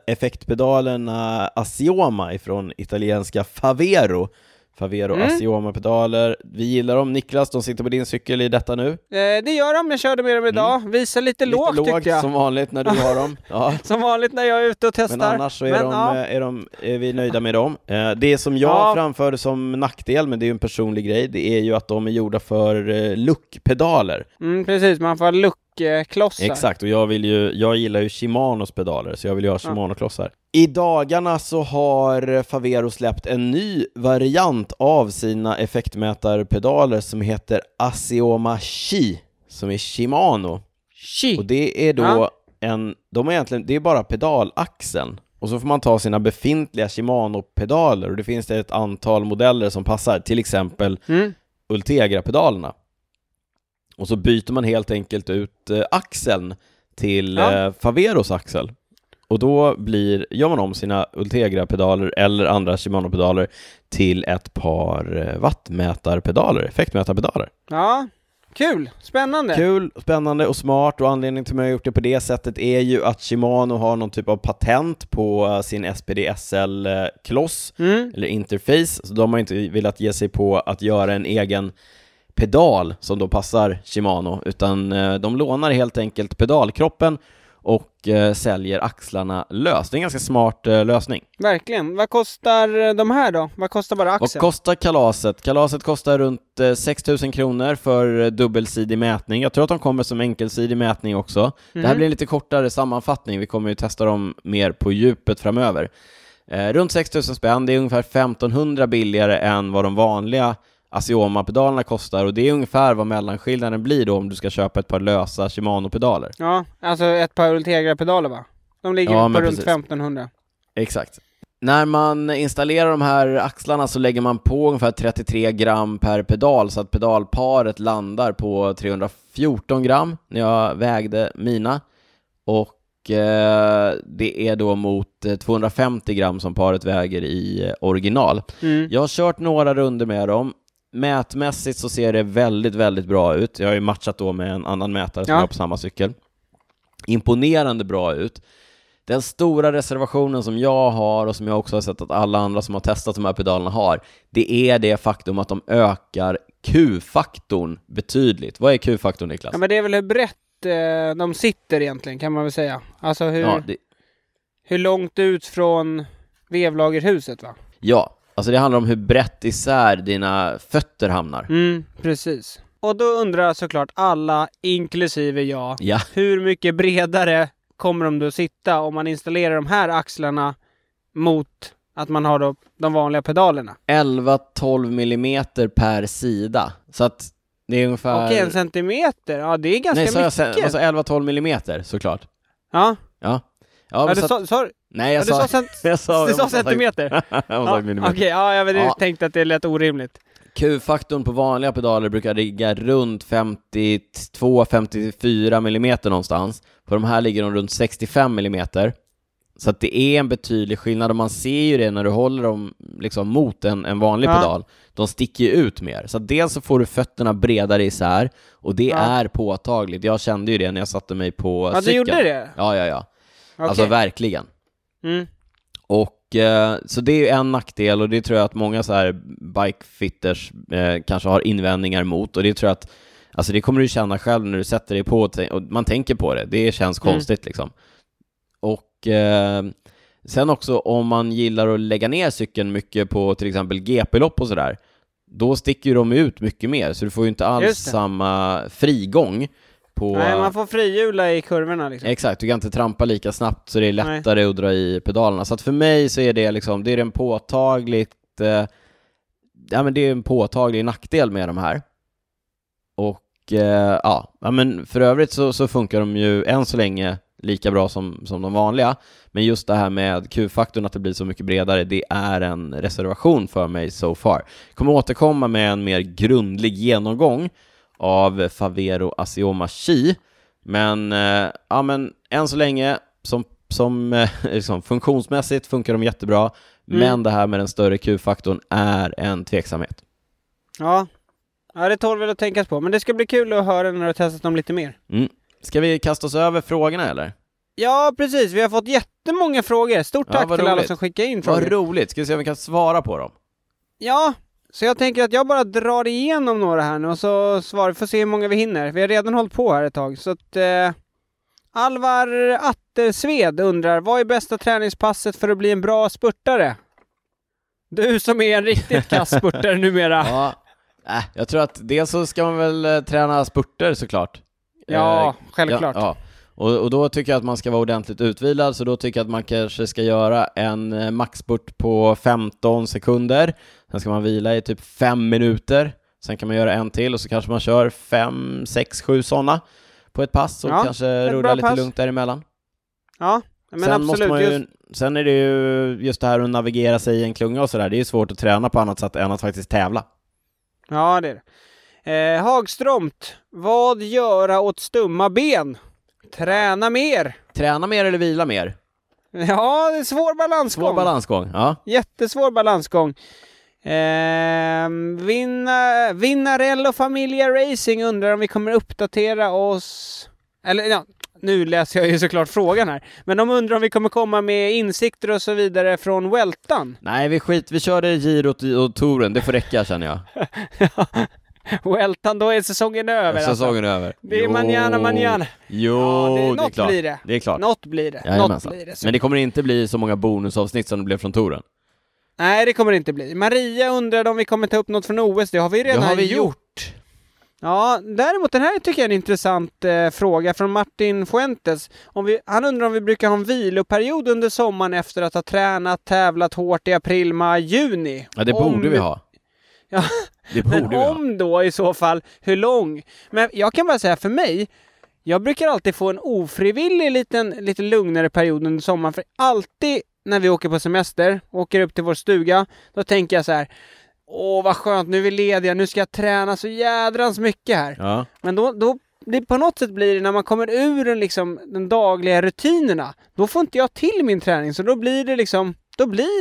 effektpedalerna Asioma ifrån italienska Favero. Favero Asioma-pedaler. Vi gillar dem. Niklas, de sitter på din cykel i detta nu. Det gör de. Jag körde med dem idag. Visar lite lågt tycker jag. Som vanligt när du har dem. Ja. Som vanligt när jag är ute och testar. Men annars så är vi nöjda med dem. Det som jag framförde som nackdel, men det är ju en personlig grej, det är ju att de är gjorda för luckpedaler. Mm, precis, man får luckklossar. Exakt, och jag gillar ju Shimanos pedaler, så jag vill ju ha Shimano-klossar. I dagarna så har Favero släppt en ny variant av sina effektmätarpedaler som heter Asioma Chi, som är Shimano. Chi. Och det är då det är bara pedalaxeln. Och så får man ta sina befintliga Shimano-pedaler, och det finns ett antal modeller som passar, till exempel Ultegra-pedalerna. Och så byter man helt enkelt ut axeln till Faveros axel. Och då gör man om sina Ultegra-pedaler eller andra Shimano-pedaler till ett par wattmätarpedaler, effektmätarpedaler. Ja, kul, spännande. Kul, spännande och smart, och anledningen till att jag har gjort det på det sättet är ju att Shimano har någon typ av patent på sin SPD-SL-kloss eller interface, så de har inte velat ge sig på att göra en egen pedal som då passar Shimano, utan de lånar helt enkelt pedalkroppen och säljer axlarna löst. Det är en ganska smart lösning. Verkligen. Vad kostar de här då? Vad kostar bara axeln? Vad kostar kalaset? Kalaset kostar runt 6 000 kronor för dubbelsidig mätning. Jag tror att de kommer som enkelsidig mätning också. Det här blir en lite kortare sammanfattning. Vi kommer ju testa dem mer på djupet framöver. Runt 6 000 spänn. Det är ungefär 1500 billigare än vad de vanliga Asioma-pedalerna kostar, och det är ungefär vad mellanskillnaden blir då om du ska köpa ett par lösa Shimano-pedaler. Ja, alltså ett par Ultegra-pedaler va? De ligger på runt 1500. Exakt. När man installerar de här axlarna så lägger man på ungefär 33 gram per pedal, så att pedalparet landar på 314 gram när jag vägde mina, och det är då mot 250 gram som paret väger i original. Jag har kört några runder med dem. Mätmässigt så ser det väldigt, väldigt bra ut. Jag har ju matchat då med en annan mätare som är på samma cykel. Imponerande bra ut. Den stora reservationen som jag har, och som jag också har sett att alla andra som har testat de här pedalerna har, det är det faktum att de ökar Q-faktorn betydligt. Vad är Q-faktorn, Niklas? Ja, men det är väl hur brett de sitter egentligen, kan man väl säga. Alltså hur långt ut från vevlagerhuset, va? Ja, alltså det handlar om hur brett isär dina fötter hamnar. Mm, precis. Och då undrar såklart alla, inklusive jag, ja, hur mycket bredare kommer de då sitta om man installerar de här axlarna mot att man har då de vanliga pedalerna? 11-12 millimeter per sida. Så att det är ungefär... Okej, 1 centimeter. Ja, det är ganska mycket. Nej, så alltså 11-12 millimeter, såklart. Ja. Ja. Ja, du sa... Nej, jag sa centimeter. Ja, millimeter. Okej, ja, jag tänkte att det lät orimligt. Q-faktorn på vanliga pedaler brukar ligga runt 52-54 millimeter någonstans. På de här ligger de runt 65 millimeter. Så att det är en betydlig skillnad, och man ser ju det när du håller dem liksom mot en vanlig pedal. De sticker ju ut mer. Så att dels så får du fötterna bredare isär, och det är påtagligt. Jag kände ju det när jag satte mig på cykeln. Du gjorde det? Ja. Okay. Alltså verkligen. Mm. Och så det är ju en nackdel, och det tror jag att många så här bikefitters kanske har invändningar mot. Och det tror jag att, alltså det kommer du känna själv när du sätter dig på och man tänker på det. Det känns konstigt liksom. Och sen också om man gillar att lägga ner cykeln mycket på till exempel GP-lopp och sådär, då sticker ju de ut mycket mer. Så du får ju inte alls samma frigång. Nej, man får frihjula i kurvorna liksom. Exakt, du kan inte trampa lika snabbt, så det är lättare att dra i pedalerna. Så att för mig så är det liksom, det är en påtagligt men det är en påtaglig nackdel med de här. Och men för övrigt så funkar de ju än så länge lika bra som de vanliga. Men just det här med Q-faktorn, att det blir så mycket bredare, det är en reservation för mig so far. Jag kommer återkomma med en mer grundlig genomgång av Favero, Asioma, Chi. Men, men än så länge som liksom, funktionsmässigt funkar de jättebra. Men det här med den större Q-faktorn är en tveksamhet. Ja, det tål väl att tänkas på. Men det ska bli kul att höra när du har testat dem lite mer. Ska vi kasta oss över frågorna eller? Ja, precis. Vi har fått jättemånga frågor. Stort tack till alla som skickade in frågor. Vad roligt. Ska vi se om vi kan svara på dem? Ja. Så jag tänker att jag bara drar igenom några här nu och så svarar vi, får se hur många vi hinner. Vi har redan hållit på här ett tag. Så att, Alvar Attersved undrar, vad är bästa träningspasset för att bli en bra spurtare? Du som är en riktigt kass spurtare numera. Jag tror att dels så ska man väl träna spurter såklart. Ja, självklart. Ja. Och då tycker jag att man ska vara ordentligt utvilad, så då tycker jag att man kanske ska göra en maxspurt på 15 sekunder. Sen ska man vila i typ 5 minuter. Sen kan man göra en till, och så kanske man kör 5, 6, 7 sådana på ett pass, och kanske rulla lite lugnt däremellan. Ja, men sen absolut. Måste man ju, sen är det ju just det här att navigera sig i en klunga och sådär. Det är ju svårt att träna på annat sätt än att faktiskt tävla. Ja, det är det. Hagströmt, vad göra åt stumma ben? Träna mer. Träna mer eller vila mer? Ja, det är svår balansgång. Ja. Jättesvår balansgång. Vinnarell och Familia Racing undrar om vi kommer uppdatera oss. Eller nu läser jag ju såklart frågan här. Men de undrar om vi kommer komma med insikter och så vidare från Weltan. Nej, vi körde girot och touren. Det får räcka, känner jag. Weltan, då är säsongen över. Över. Det är manjana. Jo, det är klart. Något blir det. Men det kommer inte bli så många bonusavsnitt som det blev från touren. Nej, det kommer det inte bli. Maria undrade om vi kommer ta upp något från OS. Det har vi redan gjort. Ja, däremot den här tycker jag är en intressant fråga från Martin Fuentes. Han undrar om vi brukar ha en viloperiod under sommaren efter att ha tränat, tävlat hårt i april, maj, juni. Ja, det borde vi ha. Ja, det men om då i så fall, hur lång? Men jag kan bara säga för mig, jag brukar alltid få en ofrivillig lite lugnare period under sommaren. För alltid när vi åker på semester, åker upp till vår stuga, då tänker jag så här, åh vad skönt, nu är vi lediga, nu ska jag träna så jädrans mycket här. Ja. Men då det på något sätt blir det när man kommer ur den dagliga rutinerna, då får inte jag till min träning, så då blir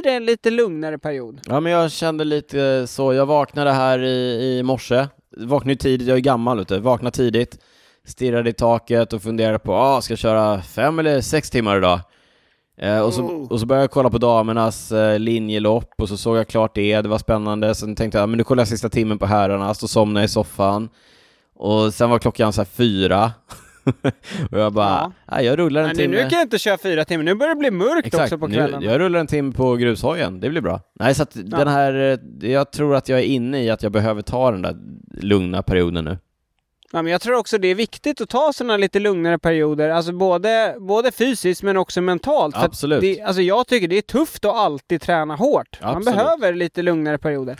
det en lite lugnare period. Ja, men jag kände lite så. Jag vaknade här i morse. Vaknade tidigt, jag är gammal ute. Vaknade tidigt, stirrade i taket och funderade på, ska jag köra 5 eller 6 timmar idag? Och så började jag kolla på damernas linjelopp, och så såg jag klart det var spännande. Sen tänkte jag, men nu kollar jag sista timmen på herrarnas, och somnade i soffan. Och sen var klockan så här 4 Och jag bara, ja. Jag rullar en timme. Nu kan jag inte köra 4 timmar, nu börjar det bli mörkt. Exakt, också på kvällen. Nu, jag rullar en timme på grushojen, det blir bra. Nej, så att den här, jag tror att jag är inne i att jag behöver ta den där lugna perioden nu. Ja, men jag tror också det är viktigt att ta sådana lite lugnare perioder, alltså både fysiskt men också mentalt. Absolut. För alltså jag tycker det är tufft att alltid träna hårt. Absolut. Man behöver lite lugnare perioder.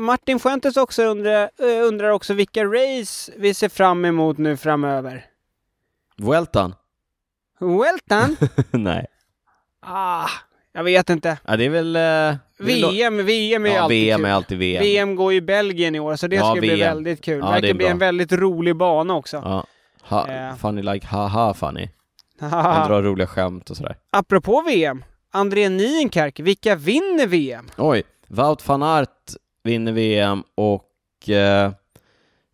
Martin Fuentes också undrar också vilka race vi ser fram emot nu framöver. Vueltan? Nej. Jag vet inte. Ja, det är väl VM är alltid VM kul. Är alltid VM. VM går ju Belgien i år, så det ska bli väldigt kul. Ja, det blir en väldigt rolig bana också. Ja. Funny like haha funny. Han drar roliga skämt och sådär. Apropå VM, André Nienkerk, vilka vinner VM? Oj, Wout van Aert vinner VM och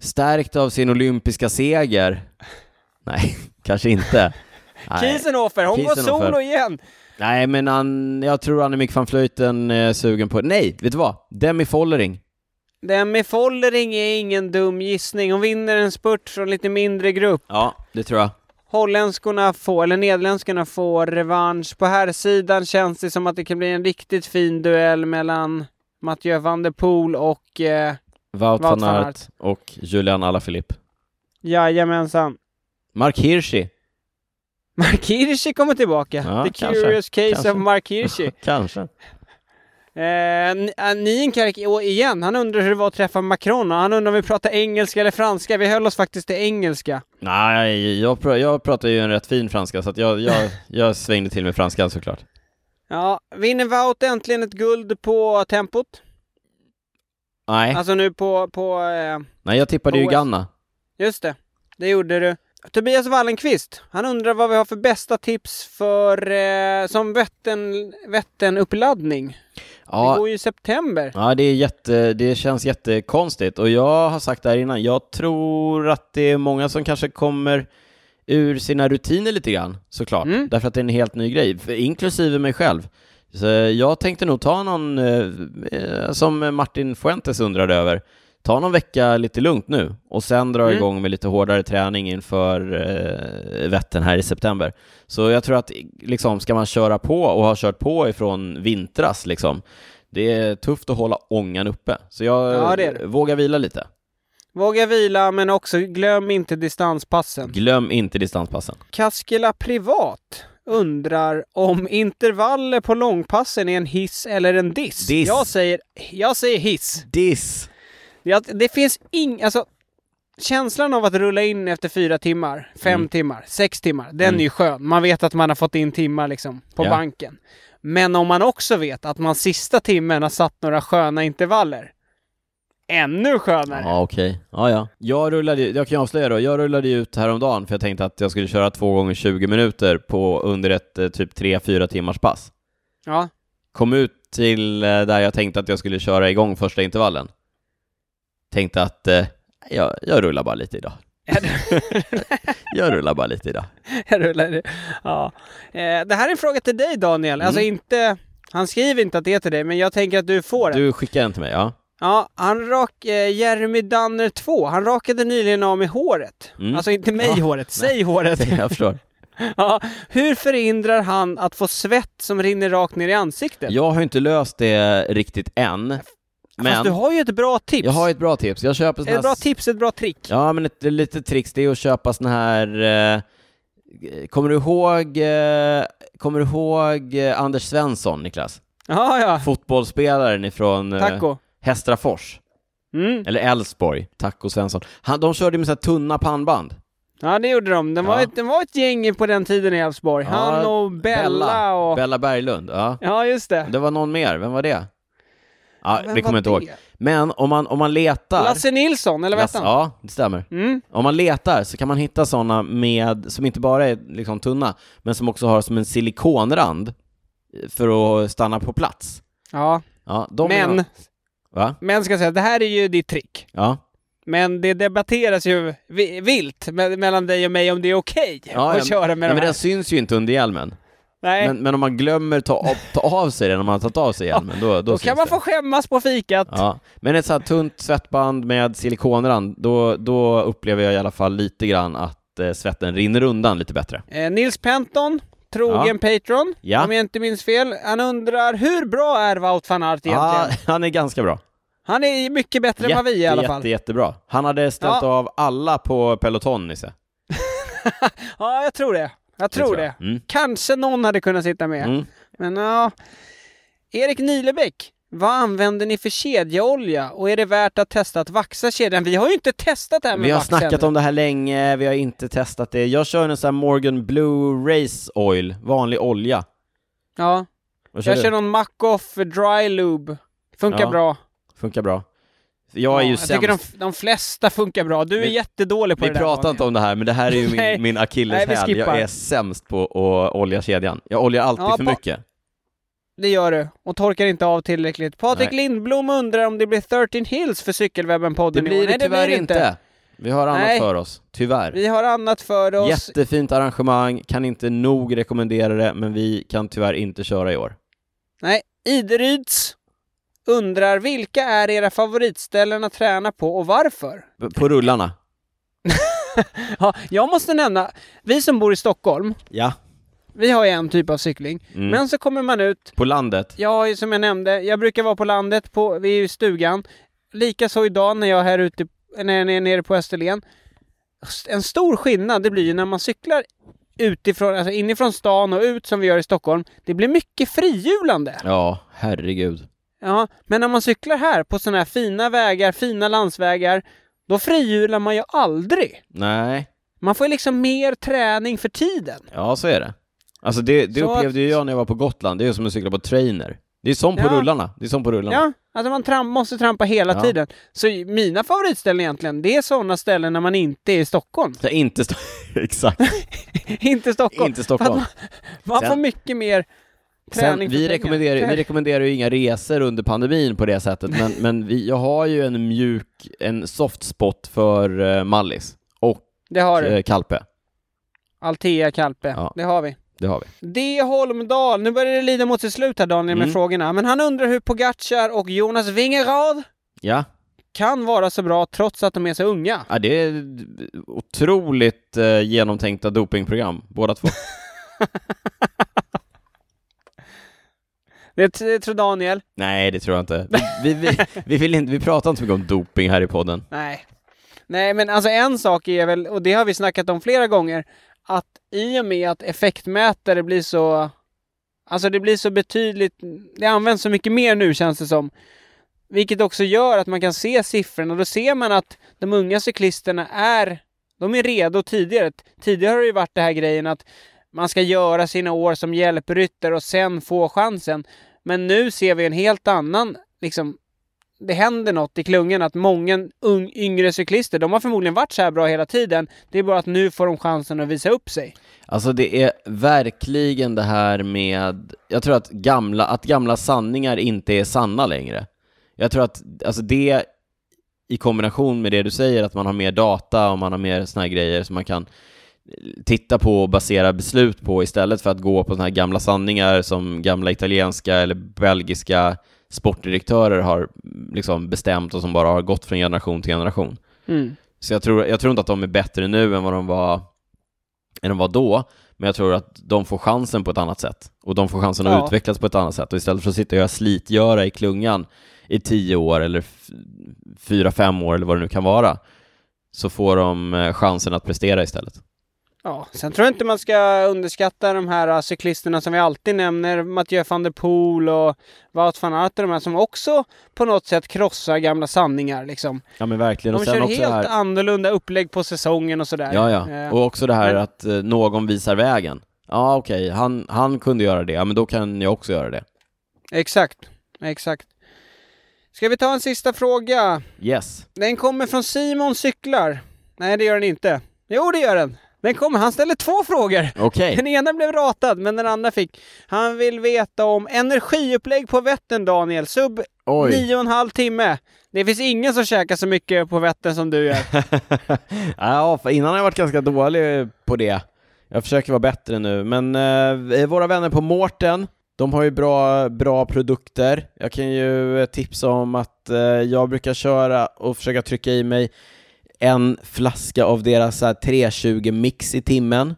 stärkt av sin olympiska seger. Nej, kanske inte. Kiesenhofer, hon går solo igen. Nej, men jag tror Annemiek van Vleuten är sugen på... Nej, vet du vad? Demi Follering är ingen dum gissning. Hon vinner en spurt från lite mindre grupp. Ja, det tror jag. Nederländskarna får revansch. På här sidan känns det som att det kan bli en riktigt fin duell mellan Mathieu van der Poel och... Wout van Aert och Julian Alaphilippe. Jajamensan. Mark Hirschi kommer tillbaka. Ja, The kanske, Curious Case of Mark Hirschi. Kanske. Nienkerk igen. Han undrar hur det var att träffa Macron. Och han undrar om vi pratar engelska eller franska. Vi höll oss faktiskt till engelska. Nej, jag pratar ju en rätt fin franska. Så att jag svängde till med franska såklart. Ja, vinner Wout äntligen ett guld på tempot? Nej. Alltså nu på nej, jag tippade ju Ghana. Just det, det gjorde du. Tobias Wallenqvist, han undrar vad vi har för bästa tips för som vättenuppladdning. Ja, det går ju i september. Ja, det känns jättekonstigt. Och jag har sagt det här innan, jag tror att det är många som kanske kommer ur sina rutiner lite grann, såklart. Mm. Därför att det är en helt ny grej, inklusive mig själv. Så jag tänkte nog ta någon, som Martin Fuentes undrade över, ta någon vecka lite lugnt nu och sen dra igång med lite hårdare träning inför Vättern här i september. Så jag tror att liksom, ska man köra på och ha kört på ifrån vintras liksom, det är tufft att hålla ångan uppe. Så jag vågar vila lite. Våga vila, men också glöm inte distanspassen. Kaskela Privat undrar om intervaller på långpassen är en hiss eller en diss. Jag säger hiss. Diss. Det finns alltså känslan av att rulla in efter 4 timmar, 5 timmar, 6 timmar, den är ju skön. Man vet att man har fått in timmar liksom på banken. Men om man också vet att man sista timmen har satt några sköna intervaller, ännu skönare. Ja, okej. Ja, ja. Jag kan avslöja då, jag rullade ut häromdagen för jag tänkte att jag skulle köra 2 gånger 20 minuter på under ett typ 3-4 timmars pass. Ja. Kom ut till där jag tänkte att jag skulle köra igång första intervallen. Tänkte att jag rullar bara lite idag. Ja. Det här är en fråga till dig, Daniel. Alltså inte, han skriver inte att det är till dig, men jag tänker att du får det. Du skickar den till mig, ja. Ja, Jeremy Danner 2. Han rakade nyligen av med håret. Alltså inte mig håret, säg håret. Jag förstår. Ja, hur förhindrar han att få svett som rinner rakt ner i ansiktet? Jag har inte löst det riktigt än. Men fast du har ju ett bra tips. Jag har ett bra tips. Jag köper ett bra tips, ett bra trick. Ja, men ett litet trick det är att köpa sån här... Kommer du ihåg Anders Svensson, Niklas? Ja. Fotbollsspelaren ifrån Hästrafors. Eller Älvsborg. Taco Svensson. De körde med så här tunna pannband. Ja, det gjorde de. Det var ett gäng på den tiden i Älvsborg. Ja, han och Bella och... Bella Berglund, ja. Ja, just det. Det var någon mer. Vem var det? Ja, det kommer jag inte ihåg. Men om man letar... Lasse Nilsson, eller vad heter han? Ja, det stämmer. Om man letar så kan man hitta sådana med, som inte bara är liksom tunna, men som också har som en silikonrand för att stanna på plats. Ja men ska jag säga, det här är ju ditt trick. Ja. Men det debatteras ju vilt mellan dig och mig om det är okej att köra med det här. Men den syns ju inte under hjälmen. Nej. Men om man glömmer ta av sig den, om man har tagit av sig hjälmen, då kan man få skämmas på fikat. Ja. Men ett så här tunt svettband med silikonrand, då upplever jag i alla fall lite grann att att svetten rinner undan lite bättre. Nils Penton, trogen patron, om jag inte minns fel. Han undrar, hur bra är Wout van Aert egentligen? Ah, han är ganska bra. Han är mycket bättre än vad vi i alla fall. Jättebra. Han hade ställt av alla på peloton, Nisse. Ja, jag tror det. Jag tror det. Mm. Kanske någon hade kunnat sitta med. Mm. Men ja. Erik Nilebäck, vad använder ni för kedjeolja? Och är det värt att testa att vaxa kedjan? Vi har ju inte testat det här med vaxen. Vi har snackat om det här länge. Vi har inte testat det. Jag kör en sån här Morgan Blue Race Oil. Vanlig olja. Ja. Jag kör någon Macoff Dry Lube. Funkar bra. Jag tycker de flesta funkar bra. Du är jättedålig på det där. Vi pratar inte om det här, men det här är ju min akilleshäl. Jag är sämst på att olja kedjan. Jag oljar alltid för mycket. Det gör du, och torkar inte av tillräckligt. Patrik Lindblom undrar om det blir 13 Hills för Cykelwebben-podden. Det blir det tyvärr inte. Vi har annat för oss, tyvärr. Vi har annat för oss. Jättefint arrangemang, kan inte nog rekommendera det, men vi kan tyvärr inte köra i år. Nej, Ideryds undrar, vilka är era favoritställen att träna på och varför? På rullarna. Ja, jag måste nämna, vi som bor i Stockholm, vi har ju en typ av cykling. Mm. Men så kommer man ut på landet. Ja, som jag nämnde, jag brukar vara på landet vid stugan. Likaså idag när jag är här ute, när jag är nere på Österlen. En stor skillnad det blir ju när man cyklar utifrån, alltså inifrån stan och ut som vi gör i Stockholm. Det blir mycket frihjulande. Ja, herregud. Ja, men när man cyklar här på sådana här fina vägar, fina landsvägar, då frihjular man ju aldrig. Nej. Man får liksom mer träning för tiden. Ja, så är det. Alltså det upplevde ju jag när jag var på Gotland. Det är ju som att cykla på trainer. Det är som på rullarna. Det är som på rullarna. Ja, alltså man måste trampa hela tiden. Så mina favoritställen egentligen, det är sådana ställen när man inte är i Stockholm. Så inte exakt. Inte Stockholm. Inte Stockholm. Man får mycket mer träning. Vi rekommenderar ju inga resor under pandemin på det sättet, men jag har ju en soft spot för Mallis och Kalpe. Altea Kalpe. Ja. Det har vi. D. Holmdahl. Nu börjar det lida mot sitt slut här, Daniel, med frågorna. Men han undrar hur Pogačar och Jonas Vingegaard kan vara så bra trots att de är så unga. Ja, det är otroligt genomtänkta dopingprogram. Båda två. Det tror Daniel. Nej, det tror jag inte. Vi pratar inte så mycket om doping här i podden. Nej, men alltså en sak är väl, och det har vi snackat om flera gånger, att i och med att effektmätare blir så, alltså det blir så betydligt, det används så mycket mer nu känns det som, vilket också gör att man kan se siffrorna. Då ser man att de unga cyklisterna de är redo tidigare. Tidigare har det ju varit det här grejen att man ska göra sina år som hjälprytter och sen få chansen. Men nu ser vi en helt annan, liksom, det händer något i klungan att många yngre cyklister, de har förmodligen varit så här bra hela tiden. Det är bara att nu får de chansen att visa upp sig. Alltså det är verkligen det här med, jag tror att gamla sanningar inte är sanna längre. Jag tror att alltså det i kombination med det du säger, att man har mer data och man har mer såna här grejer som man kan titta på och basera beslut på istället för att gå på såna här gamla sanningar som gamla italienska eller belgiska sportdirektörer har liksom bestämt och som bara har gått från generation till generation. Mm. Så jag tror inte att de är bättre nu än vad de var då, men jag tror att de får chansen på ett annat sätt och de får chansen att utvecklas på ett annat sätt, och istället för att sitta och slitgöra i klungan i 10 år eller 4-5 år eller vad det nu kan vara, så får de chansen att prestera istället. Ja, sen tror jag inte man ska underskatta de här cyklisterna som vi alltid nämner, Mathieu van der Poel och Wout van Aert, de här som också på något sätt krossar gamla sanningar liksom. Ja, men verkligen. De kör sen också helt annorlunda upplägg på säsongen och sådär. Ja. Och också det här att någon visar vägen. Ja, okej, han kunde göra det, ja, men då kan jag också göra det. Exakt. Ska vi ta en sista fråga? Yes. Den kommer från Simon Cyklar. Nej, det gör den inte. Jo, det gör den. Han ställer 2 frågor. Okay. Den ena blev ratad, men den andra fick. Han vill veta om energiupplägg på Vättern, Daniel. Sub 9,5 timme. Det finns ingen som käkar så mycket på Vättern som du gör. Ja, för innan har jag varit ganska dålig på det. Jag försöker vara bättre nu. Men våra vänner på Mårten, de har ju bra produkter. Jag kan ju tipsa om att jag brukar köra och försöka trycka i mig en flaska av deras 320-mix i timmen.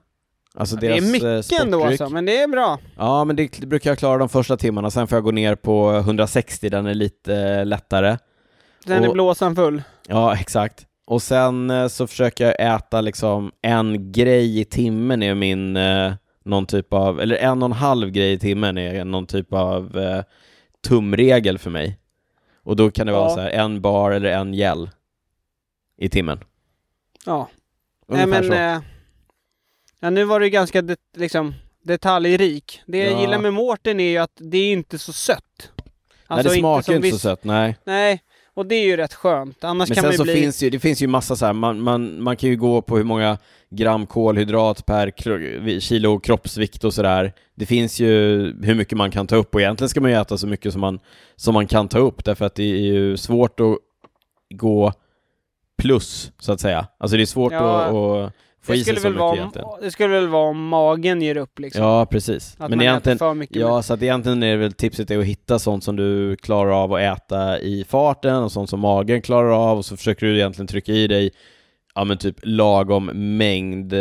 Alltså det är mycket sportdryck. Ändå alltså, men det är bra. Ja, men det brukar jag klara de första timmarna. Sen får jag gå ner på 160, den är lite lättare. Den är blåsan full. Ja, exakt. Och sen så försöker jag äta liksom en grej i timmen är min någon typ av, eller 1,5 grej i timmen är någon typ av tumregel för mig. Och då kan det vara så här, en bar eller en gel i timmen. Ja. Ungefär så. Ja, nu var det ganska liksom detaljrik. Det jag gillar med Mårten är ju att det är inte så sött. Alltså, nej, det smakar ju inte så sött, nej. Nej, och det är ju rätt skönt. Annars men kan sen så bli... finns ju massa så här, man kan ju gå på hur många gram kolhydrat per kilo kroppsvikt och sådär. Det finns ju hur mycket man kan ta upp. Och egentligen ska man ju äta så mycket som man kan ta upp. Därför att det är ju svårt att gå plus, så att säga. Alltså det är svårt att... Det skulle väl vara om magen ger upp liksom. Ja, precis. Att men egentligen så att egentligen är det väl tipset är att hitta sånt som du klarar av att äta i farten och sånt som magen klarar av, och så försöker du egentligen trycka i dig men typ lagom mängd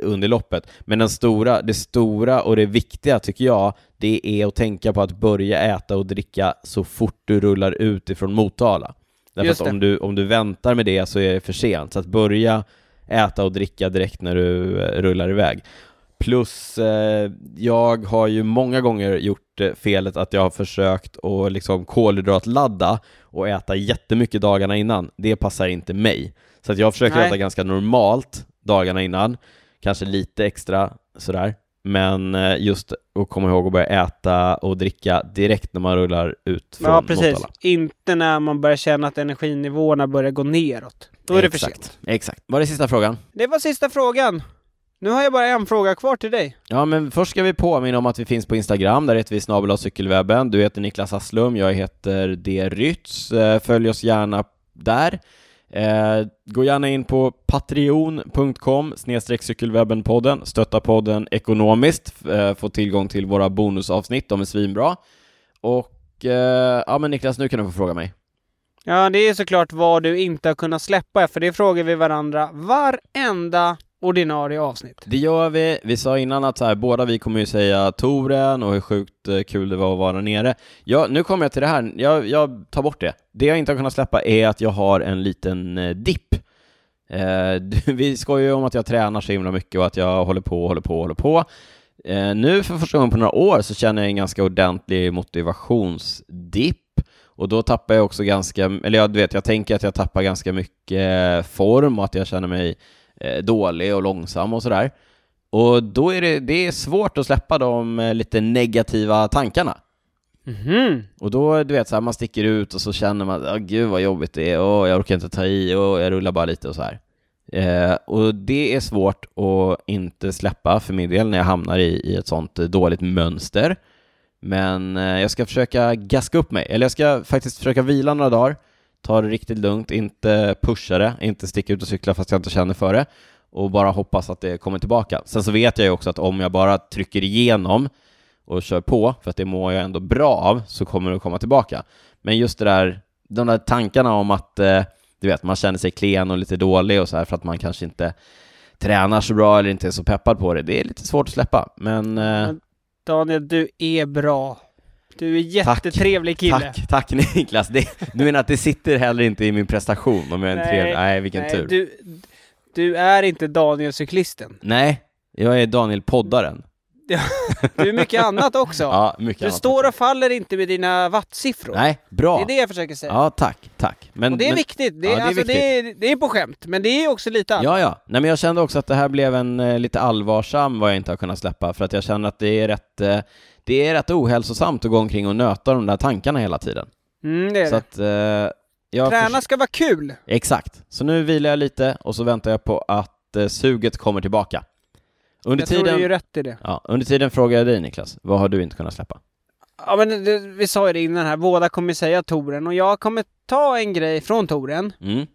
under loppet. Men det stora och det viktiga tycker jag, det är att tänka på att börja äta och dricka så fort du rullar ut ifrån Motala. Därför att om du väntar med det så är det för sent. Så att börja äta och dricka direkt när du rullar iväg. Plus jag har ju många gånger gjort felet att jag har försökt att liksom kolhydratladda och äta jättemycket dagarna innan. Det passar inte mig. Så att jag försöker äta ganska normalt dagarna innan. Kanske lite extra sådär. Men just att komma ihåg att börja äta och dricka direkt när man rullar ut från Motala. Ja, precis. Motala. Inte när man börjar känna att energinivåerna börjar gå neråt. Då är det för sent. Exakt. Var det sista frågan? Det var sista frågan. Nu har jag bara en fråga kvar till dig. Ja, men först ska vi påminna om att vi finns på Instagram. Där heter vi @cykelwebben. Du heter Niklas Hasslum. Jag heter D. Rytz. Följ oss gärna där. Gå gärna in på patreon.com/cykelwebbenpodden. Stötta podden ekonomiskt. Få tillgång till våra bonusavsnitt. De är svinbra. Och men Niklas, nu kan du få fråga mig. Ja, det är såklart vad du inte har kunnat släppa, för det frågar vi varandra varenda ordinarie avsnitt. Det gör vi. Vi sa innan att så här, båda vi kommer ju säga Toren och hur sjukt kul det var att vara nere. Ja, nu kommer jag till det här. Jag tar bort det. Det jag inte har kunnat släppa är att jag har en liten dipp. Vi skojar ju om att jag tränar så himla mycket och att jag håller på. Nu för första gången på några år så känner jag en ganska ordentlig motivationsdipp. Och då tappar jag också ganska... Eller jag tänker att jag tappar ganska mycket form och att jag känner mig dålig och långsam och sådär. Och då är det är svårt att släppa de lite negativa tankarna. Mm-hmm. Och då, så här, man sticker ut och så känner man att gud vad jobbigt det är. Och jag orkar inte ta i och jag rullar bara lite och så här. Och det är svårt att inte släppa för min del när jag hamnar i ett sånt dåligt mönster. Men jag ska försöka gaska upp mig. Eller jag ska faktiskt försöka vila några dagar. Ta det riktigt lugnt. Inte pusha det. Inte sticka ut och cykla fast jag inte känner för det. Och bara hoppas att det kommer tillbaka. Sen så vet jag ju också att om jag bara trycker igenom och kör på, för att det mår jag ändå bra av, så kommer det komma tillbaka. Men just det där, de där tankarna om att man känner sig klen och lite dålig och så här för att man kanske inte tränar så bra eller inte är så peppad på det. Det är lite svårt att släppa. Men... Daniel, du är bra. Du är jättetrevlig kille. Tack Niklas. Du menar att det sitter heller inte i min prestation om jag är en trevlig... Nej, vilken tur. Du är inte Daniel-cyklisten. Nej, jag är Daniel-poddaren. Du är mycket annat också. Ja, mycket du annat står också. Och faller inte med dina wattsiffror. Nej, bra. Det är det jag försöker säga. Ja, tack. Men, och det är viktigt. Det är på skämt, men det är också lite annat. Ja. Nej, men jag kände också att det här blev en lite allvarsam vad jag inte har kunnat släppa. För att jag känner att det är rätt ohälsosamt att gå omkring och nöta de där tankarna hela tiden. Mm, det är så det. Att, träna ska vara kul. Exakt. Så nu vilar jag lite och så väntar jag på att suget kommer tillbaka. Tror du är rätt i det. Ja, under tiden frågar jag dig, Niklas. Vad har du inte kunnat släppa? Ja, men vi sa ju det innan här. Båda kommer säga Toren. Och jag kommer ta en grej från Toren. Mm.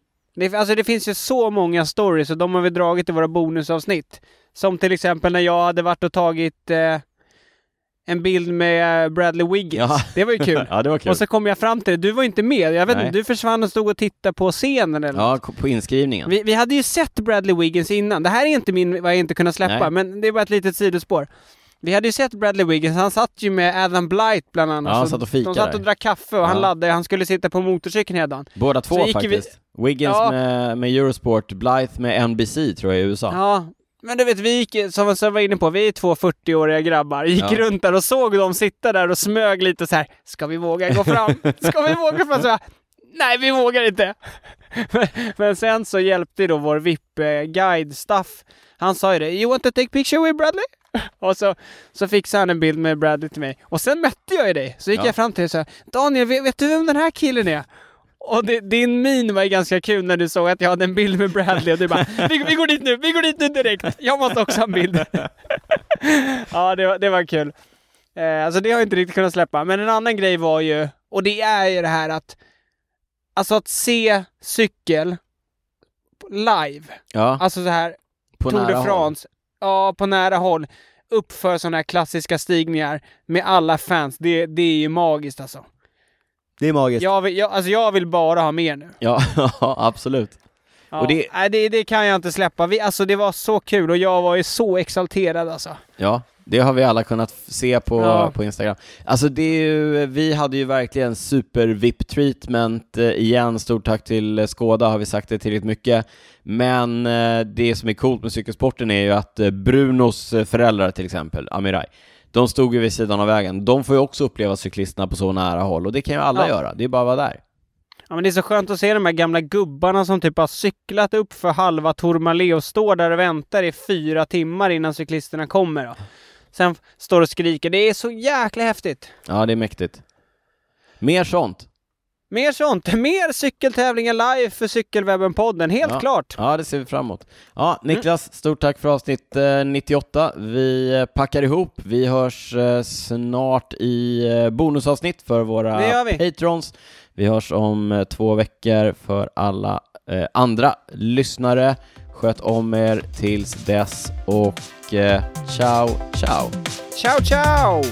Det finns ju så många stories. Och de har vi dragit i våra bonusavsnitt. Som till exempel när jag hade varit och tagit en bild med Bradley Wiggins. Ja. Det var ju kul. Ja, det var kul. Och så kom jag fram till det. Du var inte med. Jag vet inte, du försvann och stod och tittade på scenen. Eller ja, något. På inskrivningen. Vi hade ju sett Bradley Wiggins innan. Det här är inte min, vad jag inte kunnat släppa. Nej. Men det är bara ett litet sidospår. Vi hade ju sett Bradley Wiggins. Han satt ju med Adam Blight bland annat. Ja, han satt och fikade. De satt och drack kaffe och han laddade. Han skulle sitta på motorcykeln redan. Båda två faktiskt. Wiggins med Eurosport. Blight med NBC tror jag i USA. Ja. Men du vet, vi gick, som jag var inne på, vi är två 40-åriga grabbar. Gick runt där och såg dem sitta där och smög lite så här. Ska vi våga gå fram? Ska vi våga fram? Så jag, nej, vi vågar inte. Men sen så hjälpte då vår VIP-guide Staff. Han sa ju det. You want to take picture with Bradley? Och så fixade han en bild med Bradley till mig. Och sen mötte jag ju dig. Så gick jag fram till dig och sa, Daniel, vet du vem den här killen är? Och din min var ju ganska kul när du såg att jag hade en bild med Bradley och du bara, vi går dit nu direkt. Jag måste också ha en bild. Ja, det var kul. Alltså det har jag inte riktigt kunnat släppa. Men en annan grej var ju, och det är ju det här att, alltså att se cykel live. Ja. Alltså så här, på Tour de France. Ja, på nära håll. Uppför sådana här klassiska stigningar med alla fans. Det är ju magiskt alltså. Det är magiskt. Jag vill bara ha mer nu. Ja, absolut. Ja. Och det kan jag inte släppa. Det var så kul och jag var ju så exalterad alltså. Ja, det har vi alla kunnat se på Instagram. Alltså det är ju, vi hade ju verkligen super VIP-treatment igen. Stort tack till Skoda, har vi sagt det tillräckligt mycket. Men det som är coolt med cykelsporten är ju att Brunos föräldrar till exempel, Amirai, de stod ju vid sidan av vägen. De får ju också uppleva cyklisterna på så nära håll. Och det kan ju alla göra. Det är bara att vara där. Ja, men det är så skönt att se de här gamla gubbarna som typ har cyklat upp för halva Tourmalet och står där och väntar i 4 timmar innan cyklisterna kommer. Då. Sen står och skriker. Det är så jäkla häftigt. Ja, det är mäktigt. Mer sånt. Mer cykeltävlingar live för Cykelwebben-podden. Helt klart. Ja, det ser vi framåt. Ja, Niklas, stort tack för avsnitt 98. Vi packar ihop. Vi hörs snart i bonusavsnitt för våra patrons. Vi hörs om 2 veckor för alla andra lyssnare. Sköt om er tills dess och ciao, ciao. Ciao, ciao!